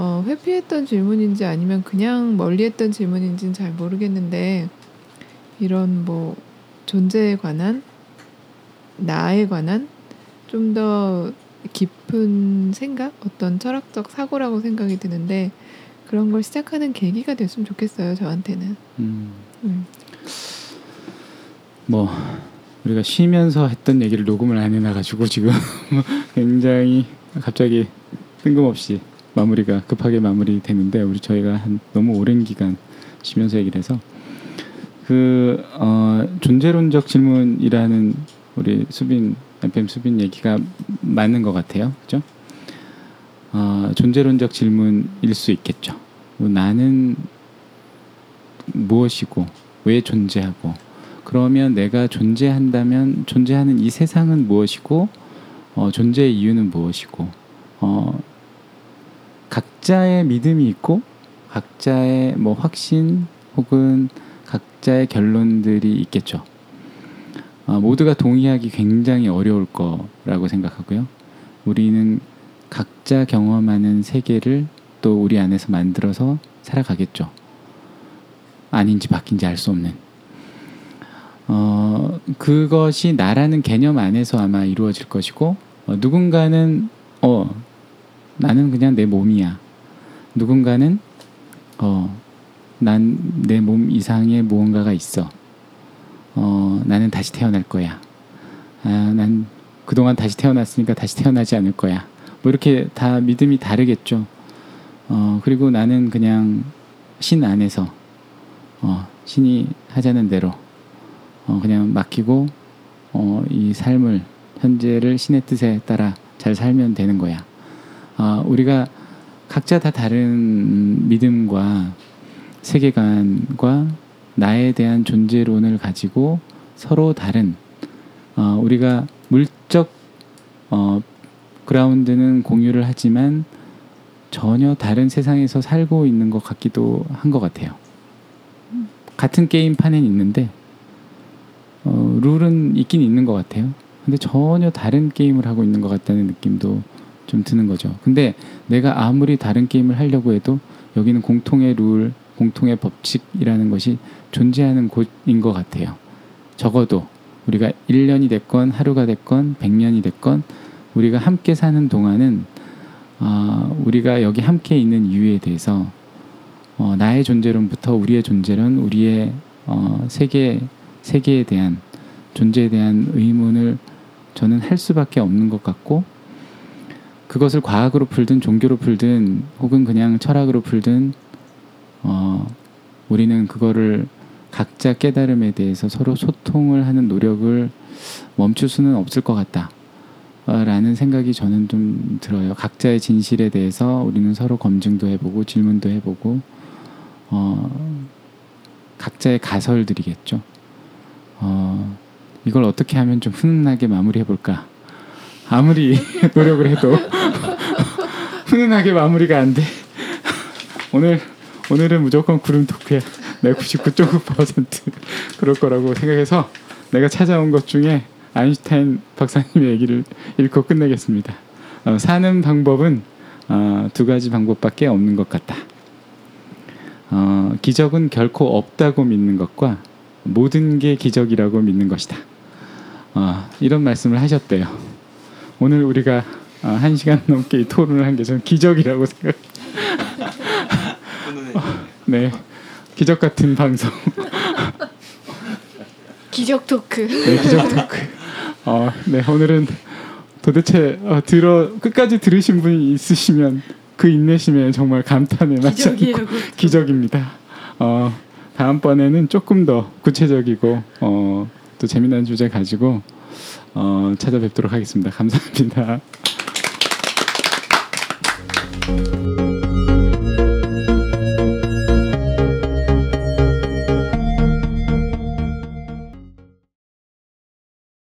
회피했던 질문인지 아니면 그냥 멀리했던 질문인지는 잘 모르겠는데 이런 뭐 존재에 관한 나에 관한 좀 더 깊은 생각 어떤 철학적 사고라고 생각이 드는데 그런 걸 시작하는 계기가 됐으면 좋겠어요. 저한테는 뭐 우리가 쉬면서 했던 얘기를 녹음을 안 해놔가지고 지금 굉장히 갑자기 뜬금없이 마무리가 급하게 마무리되는데 저희가 한 너무 오랜 기간 쉬면서 얘기를 해서 그 존재론적 질문이라는 우리 수빈 FM 수빈 얘기가 맞는 것 같아요, 그렇죠? 존재론적 질문일 수 있겠죠. 뭐 나는 무엇이고 왜 존재하고 그러면 내가 존재한다면 존재하는 이 세상은 무엇이고 존재의 이유는 무엇이고 각자의 믿음이 있고 각자의 뭐 확신 혹은 각자의 결론들이 있겠죠. 모두가 동의하기 굉장히 어려울 거라고 생각하고요. 우리는 각자 경험하는 세계를 또 우리 안에서 만들어서 살아가겠죠. 아닌지 바뀐지 알 수 없는. 그것이 나라는 개념 안에서 아마 이루어질 것이고 누군가는 나는 그냥 내 몸이야. 누군가는 난 내 몸 이상의 무언가가 있어. 나는 다시 태어날 거야. 난 그동안 다시 태어났으니까 다시 태어나지 않을 거야. 뭐 이렇게 다 믿음이 다르겠죠. 그리고 나는 그냥 신 안에서 신이 하자는 대로 그냥 맡기고 이 삶을 현재를 신의 뜻에 따라 잘 살면 되는 거야. 우리가 각자 다 다른 믿음과 세계관과 나에 대한 존재론을 가지고 서로 다른 우리가 물적 그라운드는 공유를 하지만 전혀 다른 세상에서 살고 있는 것 같기도 한 것 같아요. 같은 게임판엔 있는데 룰은 있긴 있는 것 같아요. 근데 전혀 다른 게임을 하고 있는 것 같다는 느낌도 좀 드는 거죠. 근데 내가 아무리 다른 게임을 하려고 해도 여기는 공통의 룰, 공통의 법칙이라는 것이 존재하는 곳인 것 같아요. 적어도 우리가 1년이 됐건 하루가 됐건 100년이 됐건 우리가 함께 사는 동안은 우리가 여기 함께 있는 이유에 대해서 나의 존재론부터 우리의 존재론, 우리의 세계에 대한 존재에 대한 의문을 저는 할 수밖에 없는 것 같고 그것을 과학으로 풀든 종교로 풀든 혹은 그냥 철학으로 풀든 우리는 그거를 각자 깨달음에 대해서 서로 소통을 하는 노력을 멈출 수는 없을 것 같다라는 생각이 저는 좀 들어요. 각자의 진실에 대해서 우리는 서로 검증도 해보고 질문도 해보고 각자의 가설들이겠죠. 이걸 어떻게 하면 좀 훈훈하게 마무리해볼까. 아무리 노력을 해도 훈훈하게 마무리가 안 돼. 오늘은 무조건 구름 토크야. 내가 99.9% 그럴 거라고 생각해서 내가 찾아온 것 중에 아인슈타인 박사님의 얘기를 읽고 끝내겠습니다. 사는 방법은 두 가지 방법밖에 없는 것 같다. 기적은 결코 없다고 믿는 것과 모든 게 기적이라고 믿는 것이다. 이런 말씀을 하셨대요. 오늘 우리가 1시간 넘게 이 토론을 한 게 저는 기적이라고 생각합니다. 네, 기적 같은 방송. 기적 토크. 네, 기적 토크. 네, 오늘은 도대체 끝까지 들으신 분이 있으시면 그 인내심에 정말 감탄을 마치 않고 기적입니다. 다음번에는 조금 더 구체적이고 또 재미난 주제 가지고 찾아뵙도록 하겠습니다. 감사합니다.